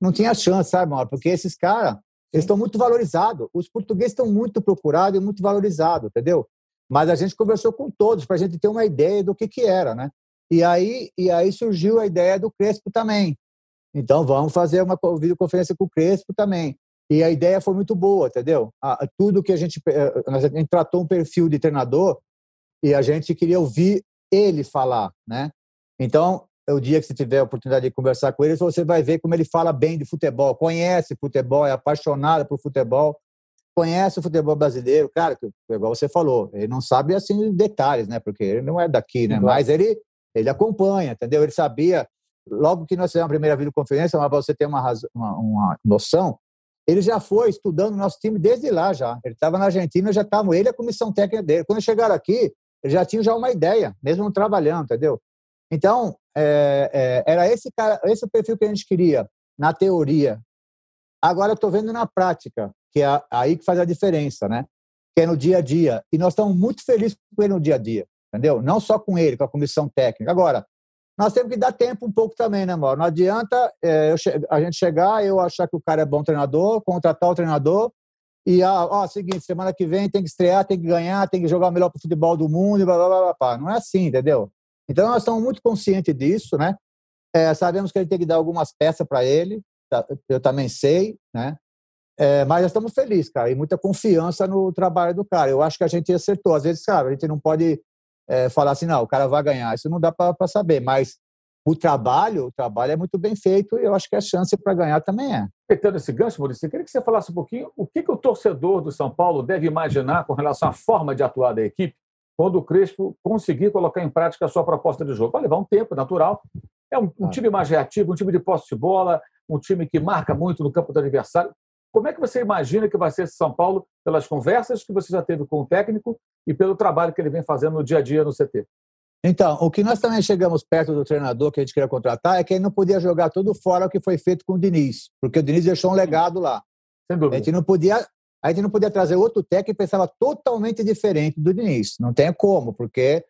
não tinha chance, sabe, Mauro? Porque esses caras, eles estão muito valorizados. Os portugueses estão muito procurados e muito valorizados, entendeu? Mas a gente conversou com todos, para a gente ter uma ideia do que, que era, né? E aí, e aí surgiu a ideia do Crespo também. Então, vamos fazer uma videoconferência com o Crespo também. E a ideia foi muito boa, entendeu? A, tudo que a gente... A gente tratou um perfil de treinador e a gente queria ouvir ele falar, né? Então, o dia que você tiver a oportunidade de conversar com ele, você vai ver como ele fala bem de futebol. Conhece futebol, é apaixonado por futebol. Conhece o futebol brasileiro. Claro, que, igual você falou, ele não sabe, assim, detalhes, né? Porque ele não é daqui, né? Igual. Mas ele, ele acompanha, entendeu? Ele sabia... Logo que nós fizemos a primeira videoconferência, mas para você ter uma, razão, uma, uma noção, ele já foi estudando o nosso time desde lá já. Ele estava na Argentina, já estava ele e a comissão técnica dele. Quando chegaram aqui, ele já tinha já uma ideia, mesmo não trabalhando, entendeu? Então, é, é, era esse cara, esse o perfil que a gente queria, na teoria. Agora eu estou vendo na prática, que é aí que faz a diferença, né? Que é no dia a dia. E nós estamos muito felizes com ele no dia a dia, entendeu? Não só com ele, com a comissão técnica. Agora, nós temos que dar tempo um pouco também, né, Mauro? Não adianta é, eu che- a gente chegar, eu achar que o cara é bom treinador, contratar o treinador e, ah, ó, seguinte, semana que vem tem que estrear, tem que ganhar, tem que jogar o melhor pro futebol do mundo e blá, blá, blá, blá, blá. Não é assim, entendeu? Então, nós estamos muito conscientes disso, né? É, sabemos que ele tem que dar algumas peças para ele, tá? Eu também sei, né? É, mas nós estamos felizes, cara, e muita confiança no trabalho do cara. Eu acho que a gente acertou. Às vezes, cara, a gente não pode... é, falar assim, não, o cara vai ganhar. Isso não dá para saber, mas o trabalho, o trabalho é muito bem feito e eu acho que a chance para ganhar também é. Aproveitando esse gancho, Muricy, eu queria que você falasse um pouquinho o que, que o torcedor do São Paulo deve imaginar com relação à forma de atuar da equipe quando o Crespo conseguir colocar em prática a sua proposta de jogo. Vai levar um tempo, natural. É um, um time mais reativo, um time de posse de bola, um time que marca muito no campo do adversário. Como é que você imagina que vai ser esse São Paulo pelas conversas que você já teve com o técnico e pelo trabalho que ele vem fazendo no dia a dia no C T? Então, o que nós também chegamos perto do treinador que a gente queria contratar é que ele não podia jogar tudo fora o que foi feito com o Diniz, porque o Diniz deixou um legado lá. Sem dúvida. A gente não podia, a gente não podia trazer outro técnico que pensava totalmente diferente do Diniz. Não tem como, porque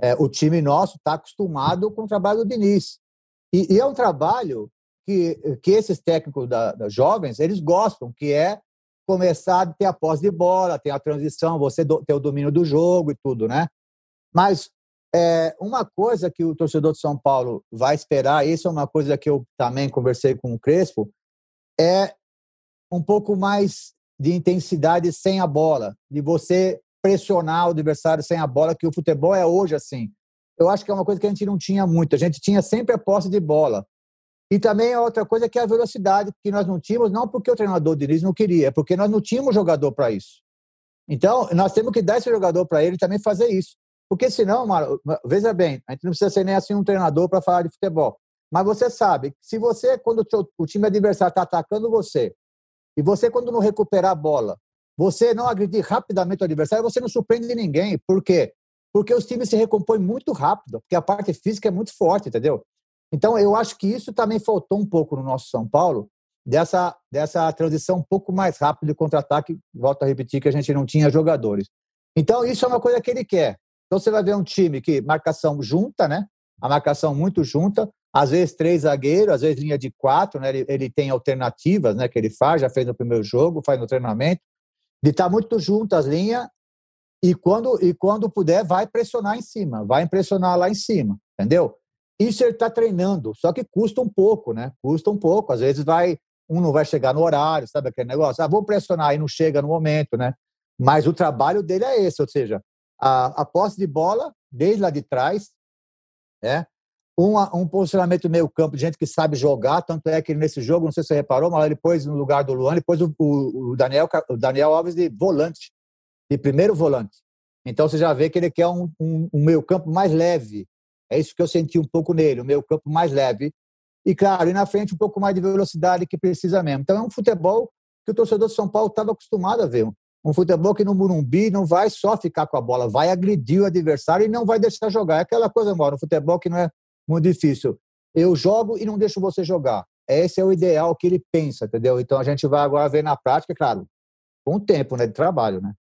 é, o time nosso está acostumado com o trabalho do Diniz. E, e é um trabalho que, que esses técnicos da, da jovens, eles gostam, que é começar a ter a posse de bola, ter a transição, você do, ter o domínio do jogo e tudo, né? Mas é, uma coisa que o torcedor de São Paulo vai esperar, isso é uma coisa que eu também conversei com o Crespo, é um pouco mais de intensidade sem a bola, de você pressionar o adversário sem a bola, que o futebol é hoje assim. Eu acho que é uma coisa que a gente não tinha muito, a gente tinha sempre a posse de bola. E também outra coisa que é a velocidade, que nós não tínhamos, não porque o treinador Diniz não queria, é porque nós não tínhamos jogador para isso. Então, nós temos que dar esse jogador para ele também fazer isso. Porque senão, Mauro, veja bem, a gente não precisa ser nem assim um treinador para falar de futebol. Mas você sabe, se você, quando o, teu, o time adversário está atacando você, e você, quando não recuperar a bola, você não agredir rapidamente o adversário, você não surpreende ninguém. Por quê? Porque os times se recompõem muito rápido, porque a parte física é muito forte, entendeu? Então, eu acho que isso também faltou um pouco no nosso São Paulo, dessa, dessa transição um pouco mais rápida de contra-ataque, volto a repetir, que a gente não tinha jogadores. Então, isso é uma coisa que ele quer. Então, você vai ver um time que marcação junta, né? A marcação muito junta, às vezes três zagueiros, às vezes linha de quatro, né? Ele, ele tem alternativas, né? Que ele faz, já fez no primeiro jogo, faz no treinamento, de estar muito junto as linhas e quando, e quando puder vai pressionar em cima, vai pressionar lá em cima, entendeu? Isso ele está treinando, só que custa um pouco, né? Custa um pouco, às vezes vai, um não vai chegar no horário, sabe aquele negócio? Ah, vou pressionar e não chega no momento, né? Mas o trabalho dele é esse, ou seja, a, a posse de bola, desde lá de trás, né? Um, um posicionamento meio campo, de gente que sabe jogar, tanto é que nesse jogo, não sei se você reparou, mas ele pôs no lugar do Luan, ele pôs o, o, o, Daniel, o Daniel Alves de volante, de primeiro volante. Então você já vê que ele quer um, um, um meio campo mais leve. É isso que eu senti um pouco nele, o meio campo mais leve. E, claro, e na frente um pouco mais de velocidade que precisa mesmo. Então é um futebol que o torcedor de São Paulo estava acostumado a ver. Um futebol que no Morumbi não vai só ficar com a bola, vai agredir o adversário e não vai deixar jogar. É aquela coisa, mano, um futebol que não é muito difícil. Eu jogo e não deixo você jogar. Esse é o ideal que ele pensa, entendeu? Então a gente vai agora ver na prática, claro, com o tempo, né, de trabalho, né?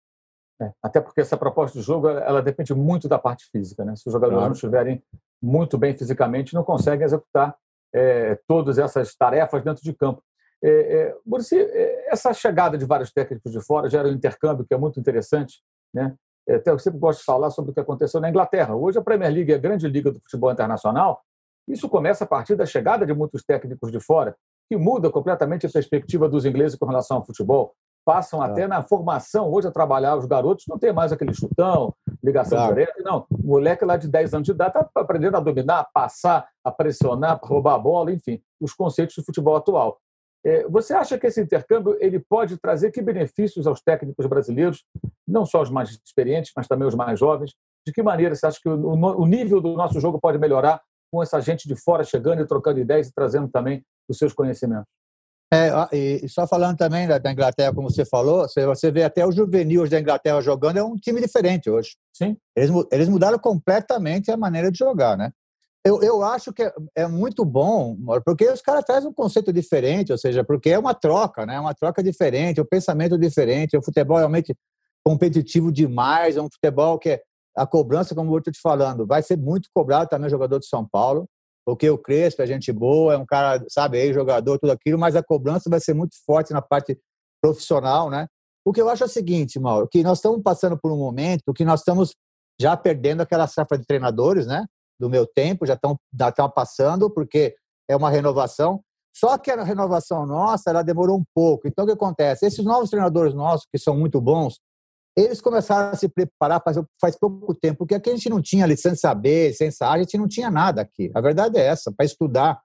É, até porque essa proposta de jogo ela depende muito da parte física, né? Se os jogadores claro. não estiverem muito bem fisicamente, não conseguem executar é, todas essas tarefas dentro de campo. É, é, Muricy, é, essa chegada de vários técnicos de fora gera um intercâmbio que é muito interessante, né? Até eu sempre gosto de falar sobre o que aconteceu na Inglaterra. Hoje a Premier League é a grande liga do futebol internacional. Isso começa a partir da chegada de muitos técnicos de fora, que muda completamente a perspectiva dos ingleses com relação ao futebol. Passam até na formação hoje a trabalhar os garotos, não tem mais aquele chutão, ligação claro. direta, não. O moleque lá de dez anos de idade está aprendendo a dominar, a passar, a pressionar, a roubar a bola, enfim, os conceitos do futebol atual. É, você acha que esse intercâmbio ele pode trazer que benefícios aos técnicos brasileiros, não só os mais experientes, mas também os mais jovens? De que maneira você acha que o, o nível do nosso jogo pode melhorar com essa gente de fora chegando e trocando ideias e trazendo também os seus conhecimentos? É, e só falando também da Inglaterra, como você falou, você vê até o juvenil hoje da Inglaterra jogando, é um time diferente hoje. Sim. Eles, eles mudaram completamente a maneira de jogar, né? Eu, eu acho que é, é muito bom, porque os caras trazem um conceito diferente, ou seja, porque é uma troca, né? É uma troca diferente, é um pensamento diferente, é um futebol realmente competitivo demais, é um futebol que a cobrança, como eu estou te falando, vai ser muito cobrado também o jogador de São Paulo. Porque o Crespo é gente boa, é um cara, sabe, aí, jogador, tudo aquilo, mas a cobrança vai ser muito forte na parte profissional, né? O que eu acho é o seguinte, Mauro, que nós estamos passando por um momento que nós estamos já perdendo aquela safra de treinadores, né? Do meu tempo, já estão, já estão passando, porque é uma renovação. Só que a renovação nossa, ela demorou um pouco. Então, o que acontece? Esses novos treinadores nossos, que são muito bons, eles começaram a se preparar faz, faz pouco tempo, porque aqui a gente não tinha licença B, licença A, a gente não tinha nada aqui. A verdade é essa, para estudar.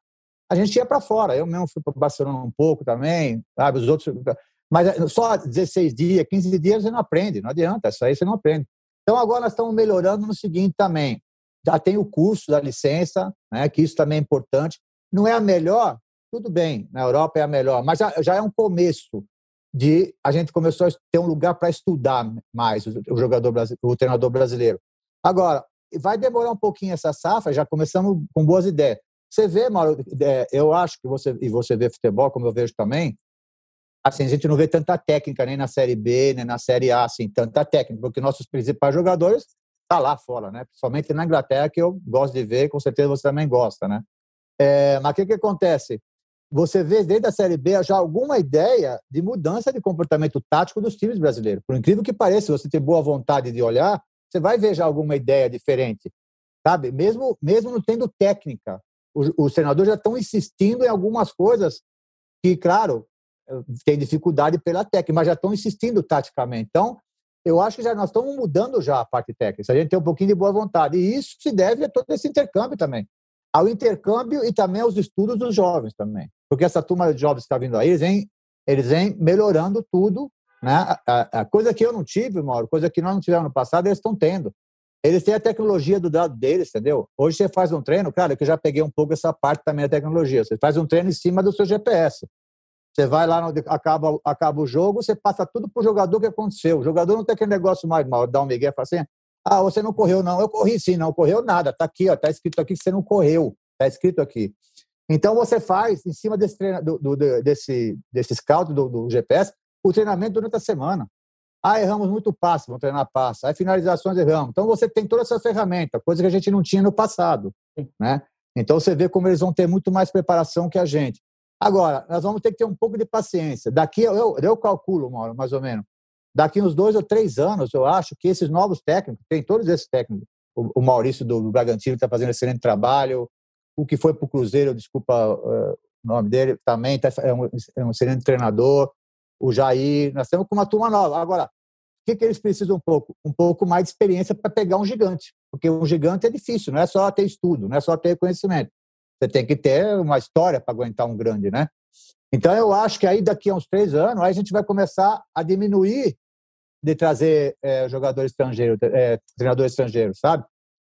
A gente ia para fora, eu mesmo fui para Barcelona um pouco também, sabe, os outros... Mas só dezesseis dias, quinze dias você não aprende, não adianta, isso aí você não aprende. Então agora nós estamos melhorando no seguinte também, já tem o curso da licença, né, que isso também é importante. Não é a melhor, tudo bem, na Europa é a melhor, mas já, já é um começo. De a gente começou a ter um lugar para estudar mais o jogador brasileiro, o treinador brasileiro. Agora, vai demorar um pouquinho essa safra, já começamos com boas ideias. Você vê, Mauro, eu acho que você, e você vê futebol, como eu vejo também, assim, a gente não vê tanta técnica nem na Série B, nem na Série A, assim, tanta técnica, porque nossos principais jogadores estão lá fora, né? Principalmente na Inglaterra, que eu gosto de ver, com certeza você também gosta, né? É, mas o que, que acontece? Você vê desde a Série B já alguma ideia de mudança de comportamento tático dos times brasileiros. Por incrível que pareça, se você tem boa vontade de olhar, você vai ver já alguma ideia diferente, sabe? Mesmo, mesmo não tendo técnica, os, os treinadores já estão insistindo em algumas coisas que, claro, tem dificuldade pela técnica, mas já estão insistindo taticamente. Então, eu acho que já nós estamos mudando já a parte técnica. Se a gente tem um pouquinho de boa vontade. E isso se deve a todo esse intercâmbio também. Ao intercâmbio e também aos estudos dos jovens também. Porque essa turma de jovens que está vindo aí, eles vêm, eles vêm melhorando tudo, né? A, a coisa que eu não tive, Mauro, coisa que nós não tivemos no passado, eles estão tendo. Eles têm a tecnologia do lado deles, entendeu? Hoje você faz um treino, cara, que eu já peguei um pouco essa parte também da tecnologia. Você faz um treino em cima do seu G P S. Você vai lá, no, acaba, acaba o jogo, você passa tudo pro jogador que aconteceu. O jogador não tem aquele negócio mais, Mauro, dá um migué e fala assim... Ah, você não correu, não. Eu corri sim, não correu nada. Tá aqui, ó. Tá escrito aqui que você não correu. Tá escrito aqui. Então, você faz, em cima desse, treino, do, do, desse, desse scout do, do G P S, o treinamento durante a semana. Ah, erramos muito passe, vamos treinar passe. Aí, finalizações erramos. Então, você tem toda essa ferramenta, coisa que a gente não tinha no passado, né? Então, você vê como eles vão ter muito mais preparação que a gente. Agora, nós vamos ter que ter um pouco de paciência. Daqui, eu, eu calculo, Mauro, mais ou menos. Daqui uns dois ou três anos, eu acho que esses novos técnicos, tem todos esses técnicos, o, o Maurício do, do Bragantino está fazendo excelente trabalho, o que foi para o Cruzeiro, desculpa uh, o nome dele, também tá, é, um, é um excelente treinador, o Jair, nós temos com uma turma nova. Agora, o que, que eles precisam um pouco? Um pouco mais de experiência para pegar um gigante, porque um gigante é difícil, não é só ter estudo, não é só ter conhecimento, você tem que ter uma história para aguentar um grande, né? Então, eu acho que aí daqui a uns três anos, aí a gente vai começar a diminuir de trazer é, jogador estrangeiro, é, treinador estrangeiro, sabe?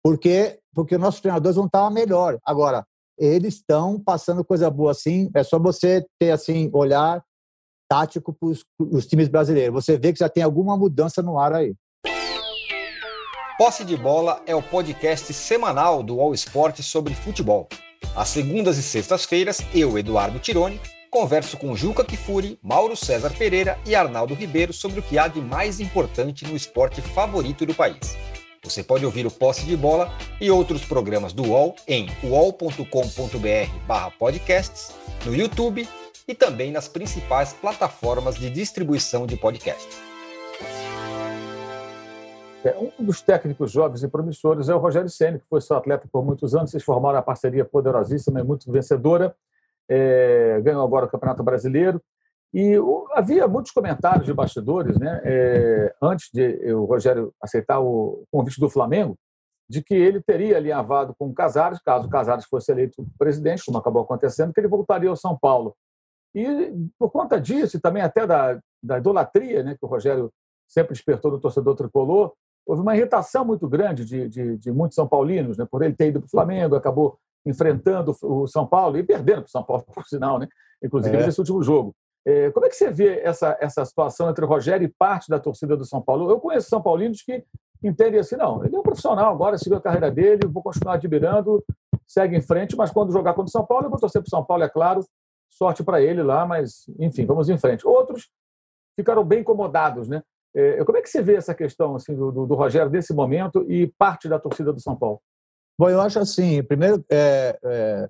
Porque, porque nossos treinadores vão estar melhor. Agora, eles estão passando coisa boa assim, é só você ter, assim, olhar tático para os times brasileiros. Você vê que já tem alguma mudança no ar aí. Posse de Bola é o podcast semanal do UOL Esporte sobre futebol. Às segundas e sextas-feiras, eu, Eduardo Tironi, converso com Juca Kfouri, Mauro Cezar Pereira e Arnaldo Ribeiro sobre o que há de mais importante no esporte favorito do país. Você pode ouvir o Posse de Bola e outros programas do UOL em u o l ponto com ponto b r barra podcasts, no YouTube e também nas principais plataformas de distribuição de podcasts. Um dos técnicos jovens e promissores é o Rogério Ceni, que foi seu atleta por muitos anos. Vocês formaram uma parceria poderosíssima e muito vencedora. É, ganhou agora o Campeonato Brasileiro. E o, havia muitos comentários de bastidores, né, é, antes de o Rogério aceitar o convite do Flamengo, de que ele teria alinhavado com o Casares, caso o Casares fosse eleito presidente, como acabou acontecendo, que ele voltaria ao São Paulo. E por conta disso, e também até da, da idolatria, né, que o Rogério sempre despertou no torcedor tricolor, houve uma irritação muito grande de, de, de muitos são paulinos, né, por ele ter ido para o Flamengo, acabou enfrentando o São Paulo e perdendo para o São Paulo, por sinal, né? Inclusive é. nesse último jogo. É, como é que você vê essa, essa situação entre o Rogério e parte da torcida do São Paulo? Eu conheço são paulinos que entendem assim, não, ele é um profissional agora, seguiu a carreira dele, vou continuar admirando, segue em frente, mas quando jogar contra o São Paulo, eu vou torcer para o São Paulo, é claro, sorte para ele lá, mas enfim, vamos em frente. Outros ficaram bem incomodados, né? É, como é que você vê essa questão assim, do, do, do Rogério nesse momento e parte da torcida do São Paulo? Bom, eu acho assim, primeiro, é, é,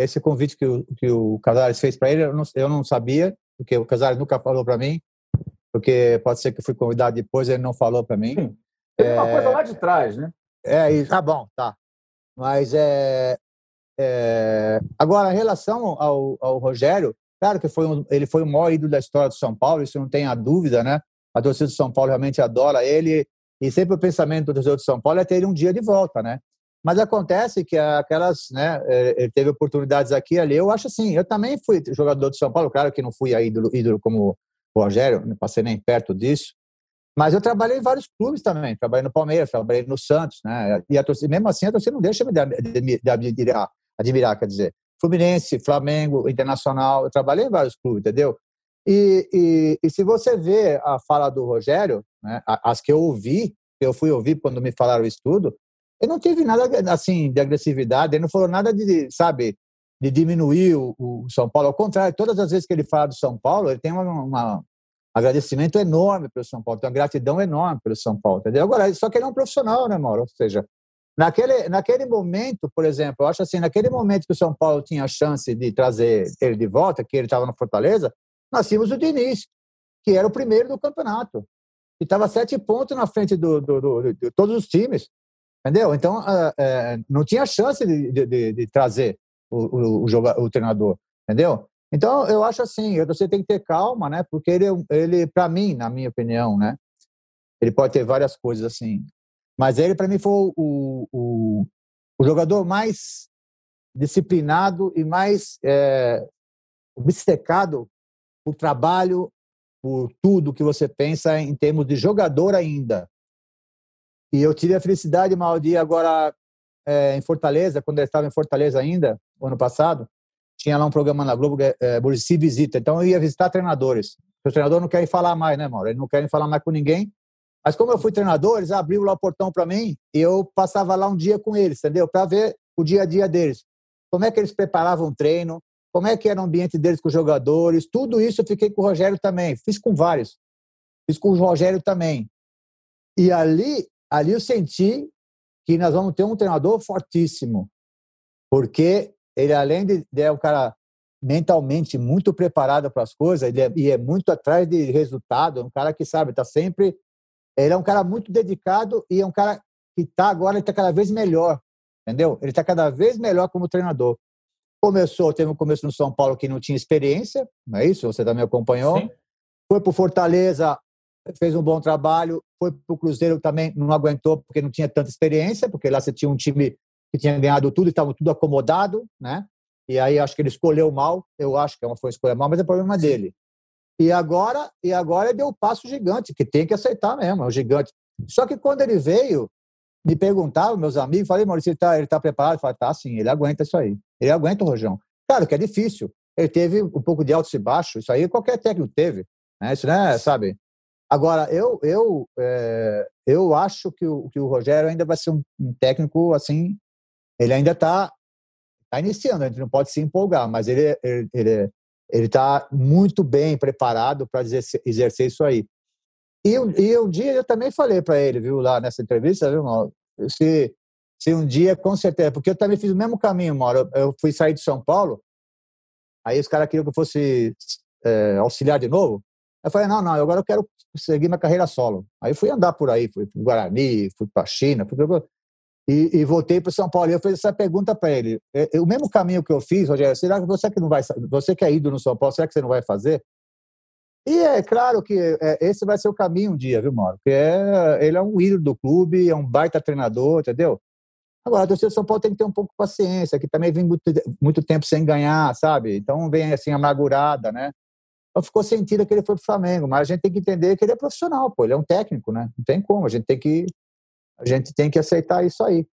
esse convite que o, que o Casares fez para ele, eu não, eu não sabia, porque o Casares nunca falou para mim, porque pode ser que eu fui convidado depois, ele não falou para mim. Sim, tem é, uma coisa lá de trás, né? É isso, ah, bom, tá. Mas, é, é, agora, em relação ao, ao Rogério, claro que foi um, ele foi o maior ídolo da história do São Paulo, isso não tem a dúvida, né? A torcida de São Paulo realmente adora ele. E sempre o pensamento do torcedor de São Paulo é ter ele um dia de volta, né? Mas acontece que aquelas, né, ele teve oportunidades aqui e ali. Eu acho assim, eu também fui jogador de São Paulo, claro que não fui a ídolo, ídolo como o Rogério, não passei nem perto disso. Mas eu trabalhei em vários clubes também, trabalhei no Palmeiras, trabalhei no Santos, né? E a torcida, mesmo assim, a torcida não deixa de admirar, admirar, quer dizer, Fluminense, Flamengo, Internacional, eu trabalhei em vários clubes, entendeu? E, e, e se você vê a fala do Rogério, né, as que eu ouvi, eu fui ouvir quando me falaram isso tudo, ele não teve nada assim de agressividade, ele não falou nada de, sabe, de diminuir o, o São Paulo. Ao contrário, todas as vezes que ele fala do São Paulo, ele tem um agradecimento enorme pelo São Paulo, tem uma gratidão enorme pelo São Paulo, entendeu? Agora, só que ele é um profissional, né, Mauro? Ou seja, naquele, naquele momento, por exemplo, eu acho assim, naquele momento que o São Paulo tinha a chance de trazer ele de volta, que ele estava no Fortaleza, nós tínhamos o Diniz, que era o primeiro do campeonato, e estava sete pontos na frente do, do, do, do, de todos os times, entendeu? Então, uh, uh, não tinha chance de, de, de, de trazer o, o, o, jogador, o treinador, entendeu? Então, eu acho assim, você tem que ter calma, né? Porque ele, ele para mim, na minha opinião, né? Ele pode ter várias coisas assim, mas ele, para mim, foi o, o, o jogador mais disciplinado e mais é, obcecado por trabalho, por tudo que você pensa em termos de jogador ainda. E eu tive a felicidade, Mauro, de ir agora é, em Fortaleza, quando eu estava em Fortaleza ainda, ano passado, tinha lá um programa na Globo, é, Muricy Visita. Então eu ia visitar treinadores. O treinador não quer ir falar mais, né, Mauro? Ele não quer ir falar mais com ninguém. Mas como eu fui treinador, eles abriram lá o portão para mim e eu passava lá um dia com eles, entendeu? Para ver o dia a dia deles. Como é que eles preparavam o treino, como é que era o ambiente deles com os jogadores, tudo isso eu fiquei com o Rogério também. Fiz com vários. Fiz com o Rogério também. E ali, ali eu senti que nós vamos ter um treinador fortíssimo. Porque ele, além de é um cara mentalmente muito preparado para as coisas, ele é, e é muito atrás de resultado, é um cara que sabe, está sempre... Ele é um cara muito dedicado e é um cara que está agora, ele está cada vez melhor, entendeu? Ele está cada vez melhor como treinador. Começou, teve um começo no São Paulo que não tinha experiência, não é isso? Você também acompanhou. Sim. Foi para o Fortaleza, fez um bom trabalho. Foi para o Cruzeiro também, não aguentou porque não tinha tanta experiência, porque lá você tinha um time que tinha ganhado tudo e estava tudo acomodado, né? E aí acho que ele escolheu mal, eu acho que foi uma escolha mal, mas é problema dele. E agora, e agora deu um passo gigante, que tem que aceitar mesmo, é um gigante. Só que quando ele veio, me perguntavam, meus amigos, falei, Maurício, ele tá, ele tá preparado? Eu falei, tá sim, ele aguenta isso aí. Ele aguenta o Rojão. Claro que é difícil. Ele teve um pouco de altos e baixos, isso aí qualquer técnico teve, né? Isso, né, sabe? Agora, eu, eu, é, eu acho que o, que o Rogério ainda vai ser um, um técnico, assim, ele ainda tá, tá iniciando, a gente não pode se empolgar, mas ele... ele, ele Ele está muito bem preparado para exercer isso aí. E, e um dia eu também falei para ele, viu, lá nessa entrevista, viu, Mauro? Se, se um dia, com certeza, porque eu também fiz o mesmo caminho, Mauro. Eu, eu fui sair de São Paulo, aí os caras queriam que eu fosse é, auxiliar de novo. Eu falei, não, não, agora eu quero seguir minha carreira solo. Aí eu fui andar por aí, fui para o Guarani, fui para a China, fui pra... E, e voltei para São Paulo. E eu fiz essa pergunta para ele. Eu, eu, o mesmo caminho que eu fiz, Rogério, será que você que não vai, você que é ídolo no São Paulo, será que você não vai fazer? E é claro que é, esse vai ser o caminho um dia, viu, Mauro? Porque é, ele é um ídolo do clube, é um baita treinador, entendeu? Agora, a torcida de São Paulo tem que ter um pouco de paciência, que também vem muito, muito tempo sem ganhar, sabe? Então vem assim, amargurada, né? Então ficou sentido que ele foi pro Flamengo, mas a gente tem que entender que ele é profissional, pô, ele é um técnico, né? Não tem como, a gente tem que A gente tem que aceitar isso aí.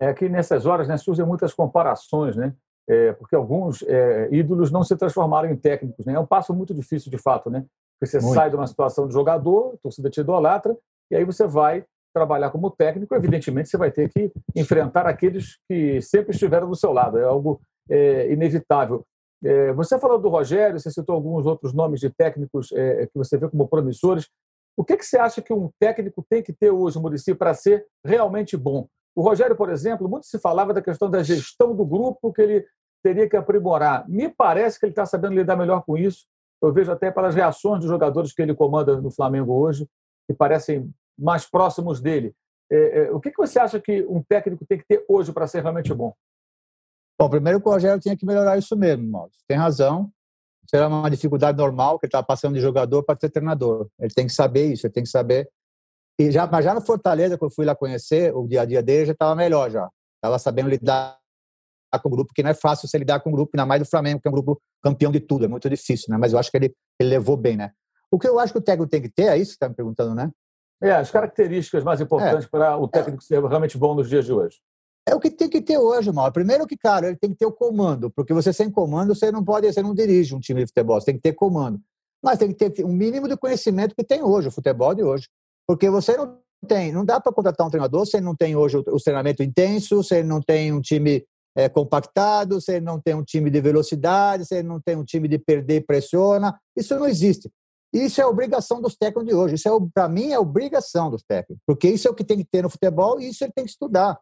É que nessas horas, né, surgem muitas comparações, né? É, porque alguns é, ídolos não se transformaram em técnicos, né? É um passo muito difícil, de fato, né? Porque você muito. sai de uma situação de jogador, a torcida te idolatra, e aí você vai trabalhar como técnico. Evidentemente, você vai ter que enfrentar aqueles que sempre estiveram do seu lado. É algo é, inevitável. É, você falou do Rogério, você citou alguns outros nomes de técnicos é, que você vê como promissores. O que, que você acha que um técnico tem que ter hoje, Muricy, para ser realmente bom? O Rogério, por exemplo, muito se falava da questão da gestão do grupo, que ele teria que aprimorar. Me parece que ele está sabendo lidar melhor com isso. Eu vejo até pelas reações dos jogadores que ele comanda no Flamengo hoje, que parecem mais próximos dele. É, é, o que, que você acha que um técnico tem que ter hoje para ser realmente bom? Bom, primeiro que o Rogério tinha que melhorar isso mesmo, Mauro. Tem razão. será uma dificuldade normal que ele está passando de jogador para ser treinador. Ele tem que saber isso, ele tem que saber. E já, mas já no Fortaleza, quando eu fui lá conhecer, o dia a dia dele já estava melhor já. Estava sabendo lidar com o grupo, que não é fácil você lidar com o grupo, ainda mais do Flamengo, que é um grupo campeão de tudo, é muito difícil, né? Mas eu acho que ele, ele levou bem, né? O que eu acho que o técnico tem que ter, é isso que você está me perguntando, né? É, as características mais importantes é, para o técnico é, ser realmente bom nos dias de hoje. É o que tem que ter hoje, Mauro. Primeiro que, cara, ele tem que ter o comando, porque você sem comando, você não pode, você não dirige um time de futebol, você tem que ter comando. Mas tem que ter um mínimo de conhecimento que tem hoje, o futebol de hoje. Porque você não tem, não dá para contratar um treinador se ele não tem hoje o treinamento intenso, se ele não tem um time é, compactado, se ele não tem um time de velocidade, se ele não tem um time de perder e pressiona. Isso não existe. Isso é a obrigação dos técnicos de hoje. Isso, é, para mim, é a obrigação dos técnicos. Porque isso é o que tem que ter no futebol e isso ele tem que estudar.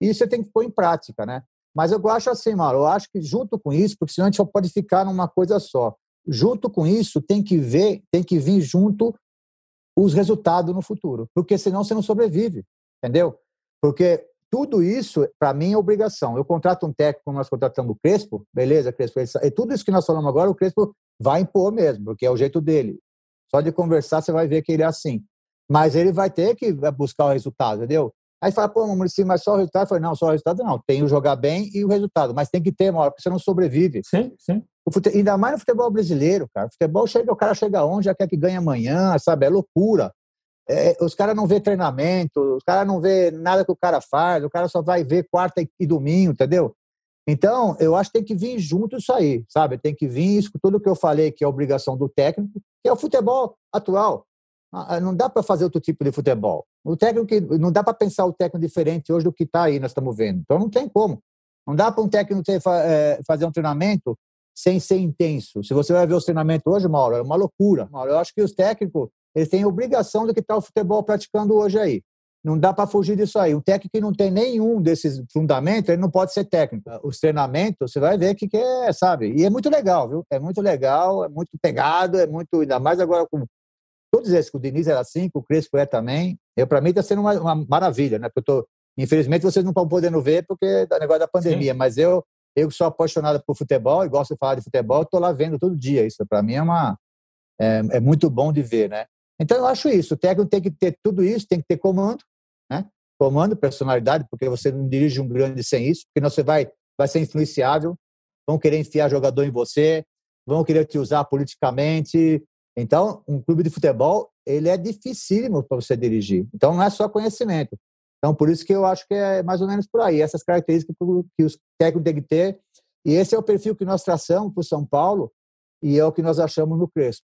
Isso ele tem que pôr em prática, né? Mas eu acho assim, Mauro, eu acho que junto com isso, porque senão a gente só pode ficar numa coisa só. Junto com isso, tem que ver, tem que vir junto os resultados no futuro. Porque senão você não sobrevive, entendeu? Porque tudo isso, para mim, é obrigação. Eu contrato um técnico, como nós contratamos o Crespo, beleza, Crespo. E tudo isso que nós falamos agora, o Crespo vai impor mesmo, porque é o jeito dele. Só de conversar você vai ver que ele é assim. Mas ele vai ter que buscar o resultado, entendeu? Aí fala, pô, Muricy, mas só o resultado? Eu falei, não, só o resultado não. Tem o jogar bem e o resultado. Mas tem que ter uma hora, porque você não sobrevive. Sim, sim. O fute... Ainda mais no futebol brasileiro, cara. O futebol chega, o cara chega onde, já quer que ganhe amanhã, sabe? É loucura. É, os caras não vê treinamento, os caras não vê nada que o cara faz, o cara só vai ver quarta e domingo, entendeu? Então, eu acho que tem que vir junto isso aí, sabe? Tem que vir isso, tudo que eu falei que é obrigação do técnico, que é o futebol atual. Não dá para fazer outro tipo de futebol. O técnico que, não dá para pensar o técnico diferente hoje do que está aí, nós estamos vendo. Então, não tem como. Não dá para um técnico ter, é, fazer um treinamento sem ser intenso. Se você vai ver o treinamento hoje, Mauro, é uma loucura. Mauro, eu acho que os técnicos eles têm obrigação do que está o futebol praticando hoje aí. Não dá para fugir disso aí. Um técnico que não tem nenhum desses fundamentos, ele não pode ser técnico. Os treinamentos, você vai ver que, que é, sabe? E é muito legal, viu? É muito legal, é muito pegado, é muito... Ainda mais agora com todos esses, que o Diniz era assim, que o Crespo é também. Para mim está sendo uma, uma maravilha, né? Porque eu tô, infelizmente vocês não estão podendo ver porque é o negócio da pandemia, sim, mas eu, eu que sou apaixonado por futebol e gosto de falar de futebol, estou lá vendo todo dia isso. Para mim é, uma, é, é muito bom de ver, né? Então eu acho isso, o técnico tem que ter tudo isso, tem que ter comando, né? Comando, personalidade, porque você não dirige um grande sem isso, porque você vai, vai ser influenciável, vão querer enfiar jogador em você, vão querer te usar politicamente. Então, um clube de futebol, ele é dificílimo para você dirigir. Então, não é só conhecimento. Então, por isso que eu acho que é mais ou menos por aí, essas características que os técnicos têm que ter. E esse é o perfil que nós traçamos para o São Paulo e é o que nós achamos no Crespo.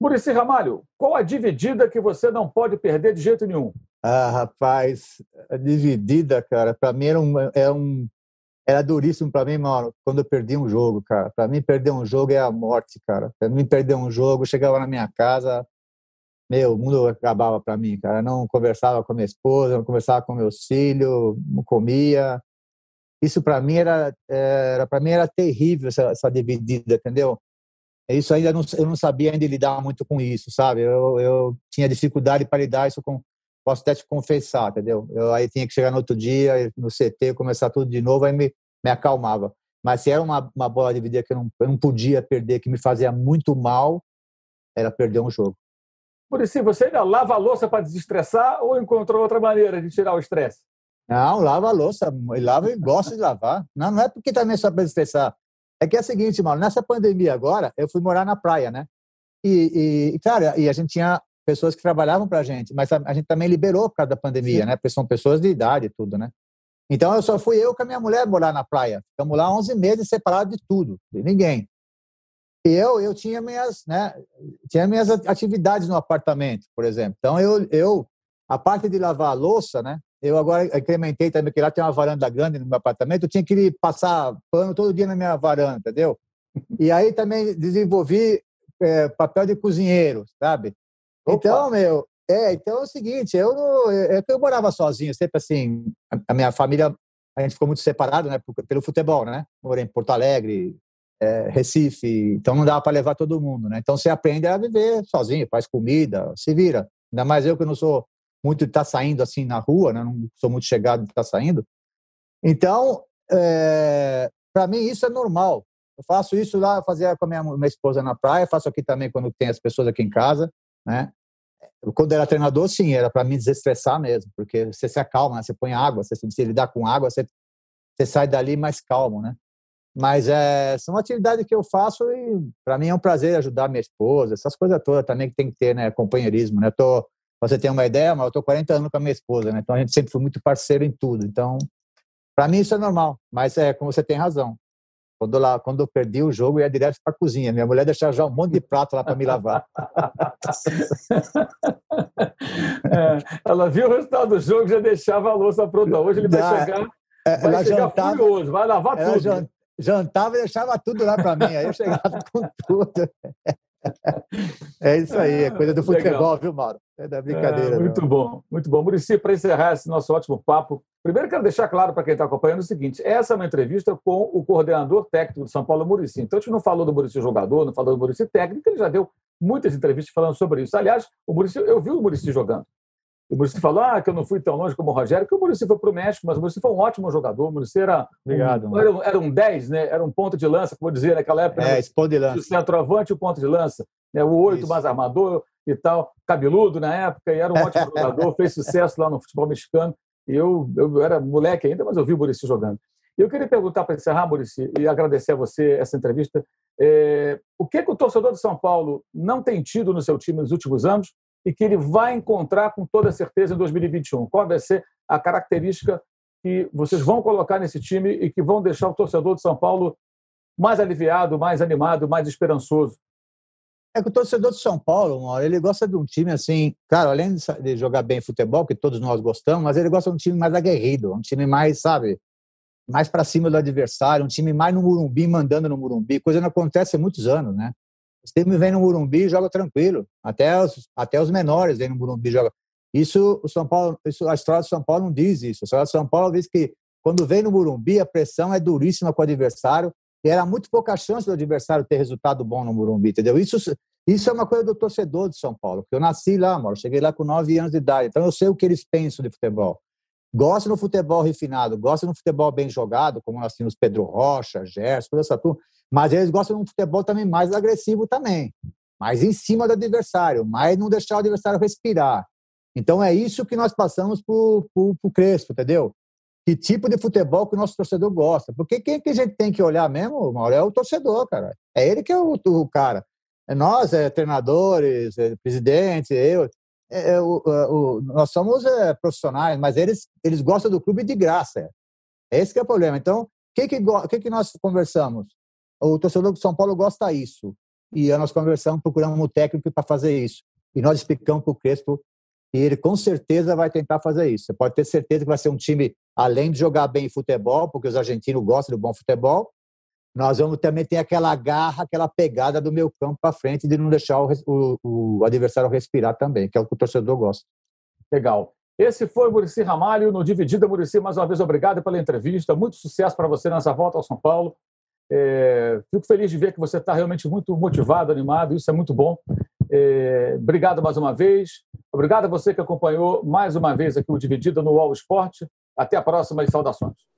Muricy Ramalho, qual a dividida que você não pode perder de jeito nenhum? Ah, rapaz, a dividida, cara, para mim era um, era, um, era duríssimo para mim, Mauro, quando eu perdi um jogo, cara. Para mim, perder um jogo é a morte, cara. Para mim, perder um jogo, eu chegava na minha casa, meu, o mundo acabava para mim, cara. Eu não conversava com a minha esposa, não conversava com meus filhos, não comia. Isso para mim era, era, para mim era terrível, essa, essa dividida, entendeu? Isso ainda não, eu não sabia ainda lidar muito com isso, sabe? Eu, eu tinha dificuldade para lidar isso com... Posso até te confessar, entendeu? Eu aí tinha que chegar no outro dia, no C T, começar tudo de novo, aí me, me acalmava. Mas se era uma, uma bola dividida que eu não, eu não podia perder, que me fazia muito mal, era perder um jogo. Muricy, você ainda lava a louça para desestressar ou encontrou outra maneira de tirar o estresse? Não, lava a louça. Eu lavo e gosto de lavar. Não, não é porque também é só para desestressar. É que é o seguinte, mano, nessa pandemia agora, eu fui morar na praia, né? E, e cara, e a gente tinha pessoas que trabalhavam pra gente, mas a, a gente também liberou por causa da pandemia, sim, né? Porque são pessoas de idade e tudo, né? Então, eu só fui eu com a minha mulher morar na praia. Ficamos lá onze meses separados de tudo, de ninguém. E eu, eu tinha, minhas, né, tinha minhas atividades no apartamento, por exemplo. Então, eu, eu, a parte de lavar a louça, né? Eu agora incrementei também, porque lá tem uma varanda grande no meu apartamento, eu tinha que passar pano todo dia na minha varanda, entendeu? E aí também desenvolvi é, papel de cozinheiro, sabe? Opa. Então, meu, é, então é o seguinte, eu, não, eu, eu morava sozinho, sempre assim, a, a minha família, a gente ficou muito separado, né, pelo futebol, né? Morei em Porto Alegre, é, Recife, então não dava para levar todo mundo, né? Então você aprende a viver sozinho, faz comida, se vira. Ainda mais eu que não sou muito de estar saindo assim na rua, né? Não sou muito chegado de estar saindo. Então, é, para mim isso é normal. Eu faço isso lá, fazia com a minha, minha esposa na praia, faço aqui também quando tem as pessoas aqui em casa, né? Quando era treinador, sim, era para me desestressar mesmo, porque você se acalma, né? Você põe água, você se lidar com água, você, você sai dali mais calmo, né? Mas é, é uma atividade que eu faço e para mim é um prazer ajudar minha esposa, essas coisas todas também que tem que ter, né? Companheirismo, né? Eu tô, pra você ter uma ideia, mas eu tô quarenta anos com a minha esposa, né? Então a gente sempre foi muito parceiro em tudo. Então, para mim isso é normal, mas é como você tem razão. Quando, lá, quando eu perdi o jogo, eu ia direto para a cozinha. Minha mulher deixava já um monte de prato lá para me lavar. É, ela viu o resultado do jogo e já deixava a louça pronta. Hoje ele vai já, chegar, é, vai chegar jantava, furioso, vai lavar tudo. Jan, jantava e deixava tudo lá para mim. Aí eu chegava com tudo. É isso aí, é coisa do futebol, legal. Viu, Mauro? É da brincadeira. É, muito não. bom, muito bom. Muricy, para encerrar esse nosso ótimo papo, primeiro quero deixar claro para quem está acompanhando o seguinte, essa é uma entrevista com o coordenador técnico do São Paulo, Muricy. Então a gente não falou do Muricy jogador, não falou do Muricy técnico, ele já deu muitas entrevistas falando sobre isso. Aliás, o Muricy, eu vi o Muricy jogando. O Muricy falou ah, que eu não fui tão longe como o Rogério, que o Muricy foi para o México, mas o Muricy foi um ótimo jogador. O Muricy era, Obrigado, um, era, era um dez, né? Era um ponta de lança, como eu dizia naquela época. É, ponta de lança. O centroavante e o ponta de lança. Né? O oito mais armador e tal, cabeludo na época, e era um ótimo jogador, fez sucesso lá no futebol mexicano. E eu, eu era moleque ainda, mas eu vi o Muricy jogando. E eu queria perguntar para encerrar, Muricy, e agradecer a você essa entrevista. É, o que, é que o torcedor de São Paulo não tem tido no seu time nos últimos anos e que ele vai encontrar com toda certeza em dois mil e vinte e um? Qual vai ser a característica que vocês vão colocar nesse time e que vão deixar o torcedor de São Paulo mais aliviado, mais animado, mais esperançoso? É que o torcedor de São Paulo, Mauro, ele gosta de um time assim, claro, além de jogar bem futebol, que todos nós gostamos, mas ele gosta de um time mais aguerrido, um time mais, sabe, mais para cima do adversário, um time mais no Morumbi, mandando no Morumbi, coisa que não acontece há muitos anos, né? Esse time vem no Morumbi e joga tranquilo. Até os, até os menores vêm no Morumbi e jogam. Isso, o São Paulo, isso, a história do São Paulo não diz isso. A história do São Paulo diz que quando vem no Morumbi, a pressão é duríssima com o adversário e era muito pouca chance do adversário ter resultado bom no Morumbi, entendeu? Isso, isso é uma coisa do torcedor de São Paulo, porque eu nasci lá, mano, cheguei lá com nove anos de idade, então eu sei o que eles pensam de futebol. Gosto do futebol refinado, gosto do futebol bem jogado, como nós tínhamos Pedro Rocha, Gerson, toda essa turma, mas eles gostam de um futebol também mais agressivo também, mais em cima do adversário, mais não deixar o adversário respirar. Então é isso que nós passamos pro, pro, pro Crespo, entendeu? Que tipo de futebol que o nosso torcedor gosta. Porque quem que a gente tem que olhar mesmo, Mauro, é o torcedor, cara. É ele que é o, o cara. É nós, é treinadores, é presidente, eu... É, o, o, nós somos é, profissionais, mas eles, eles gostam do clube de graça. É esse que é o problema. Então, o que, que, que, que nós conversamos? O torcedor de São Paulo gosta disso. E nós conversamos, procuramos um técnico para fazer isso. E nós explicamos para o Crespo que ele com certeza vai tentar fazer isso. Você pode ter certeza que vai ser um time, além de jogar bem futebol, porque os argentinos gostam do bom futebol, nós vamos também ter aquela garra, aquela pegada do meio campo para frente de não deixar o, o, o adversário respirar também, que é o que o torcedor gosta. Legal. Esse foi o Muricy Ramalho no Dividida. Muricy, mais uma vez, obrigado pela entrevista. Muito sucesso para você nessa volta ao São Paulo. É, fico feliz de ver que você está realmente muito motivado, animado. Isso é muito bom. É, obrigado mais uma vez. Obrigado a você que acompanhou mais uma vez aqui o Dividida no UOL Esporte. Até a próxima e saudações.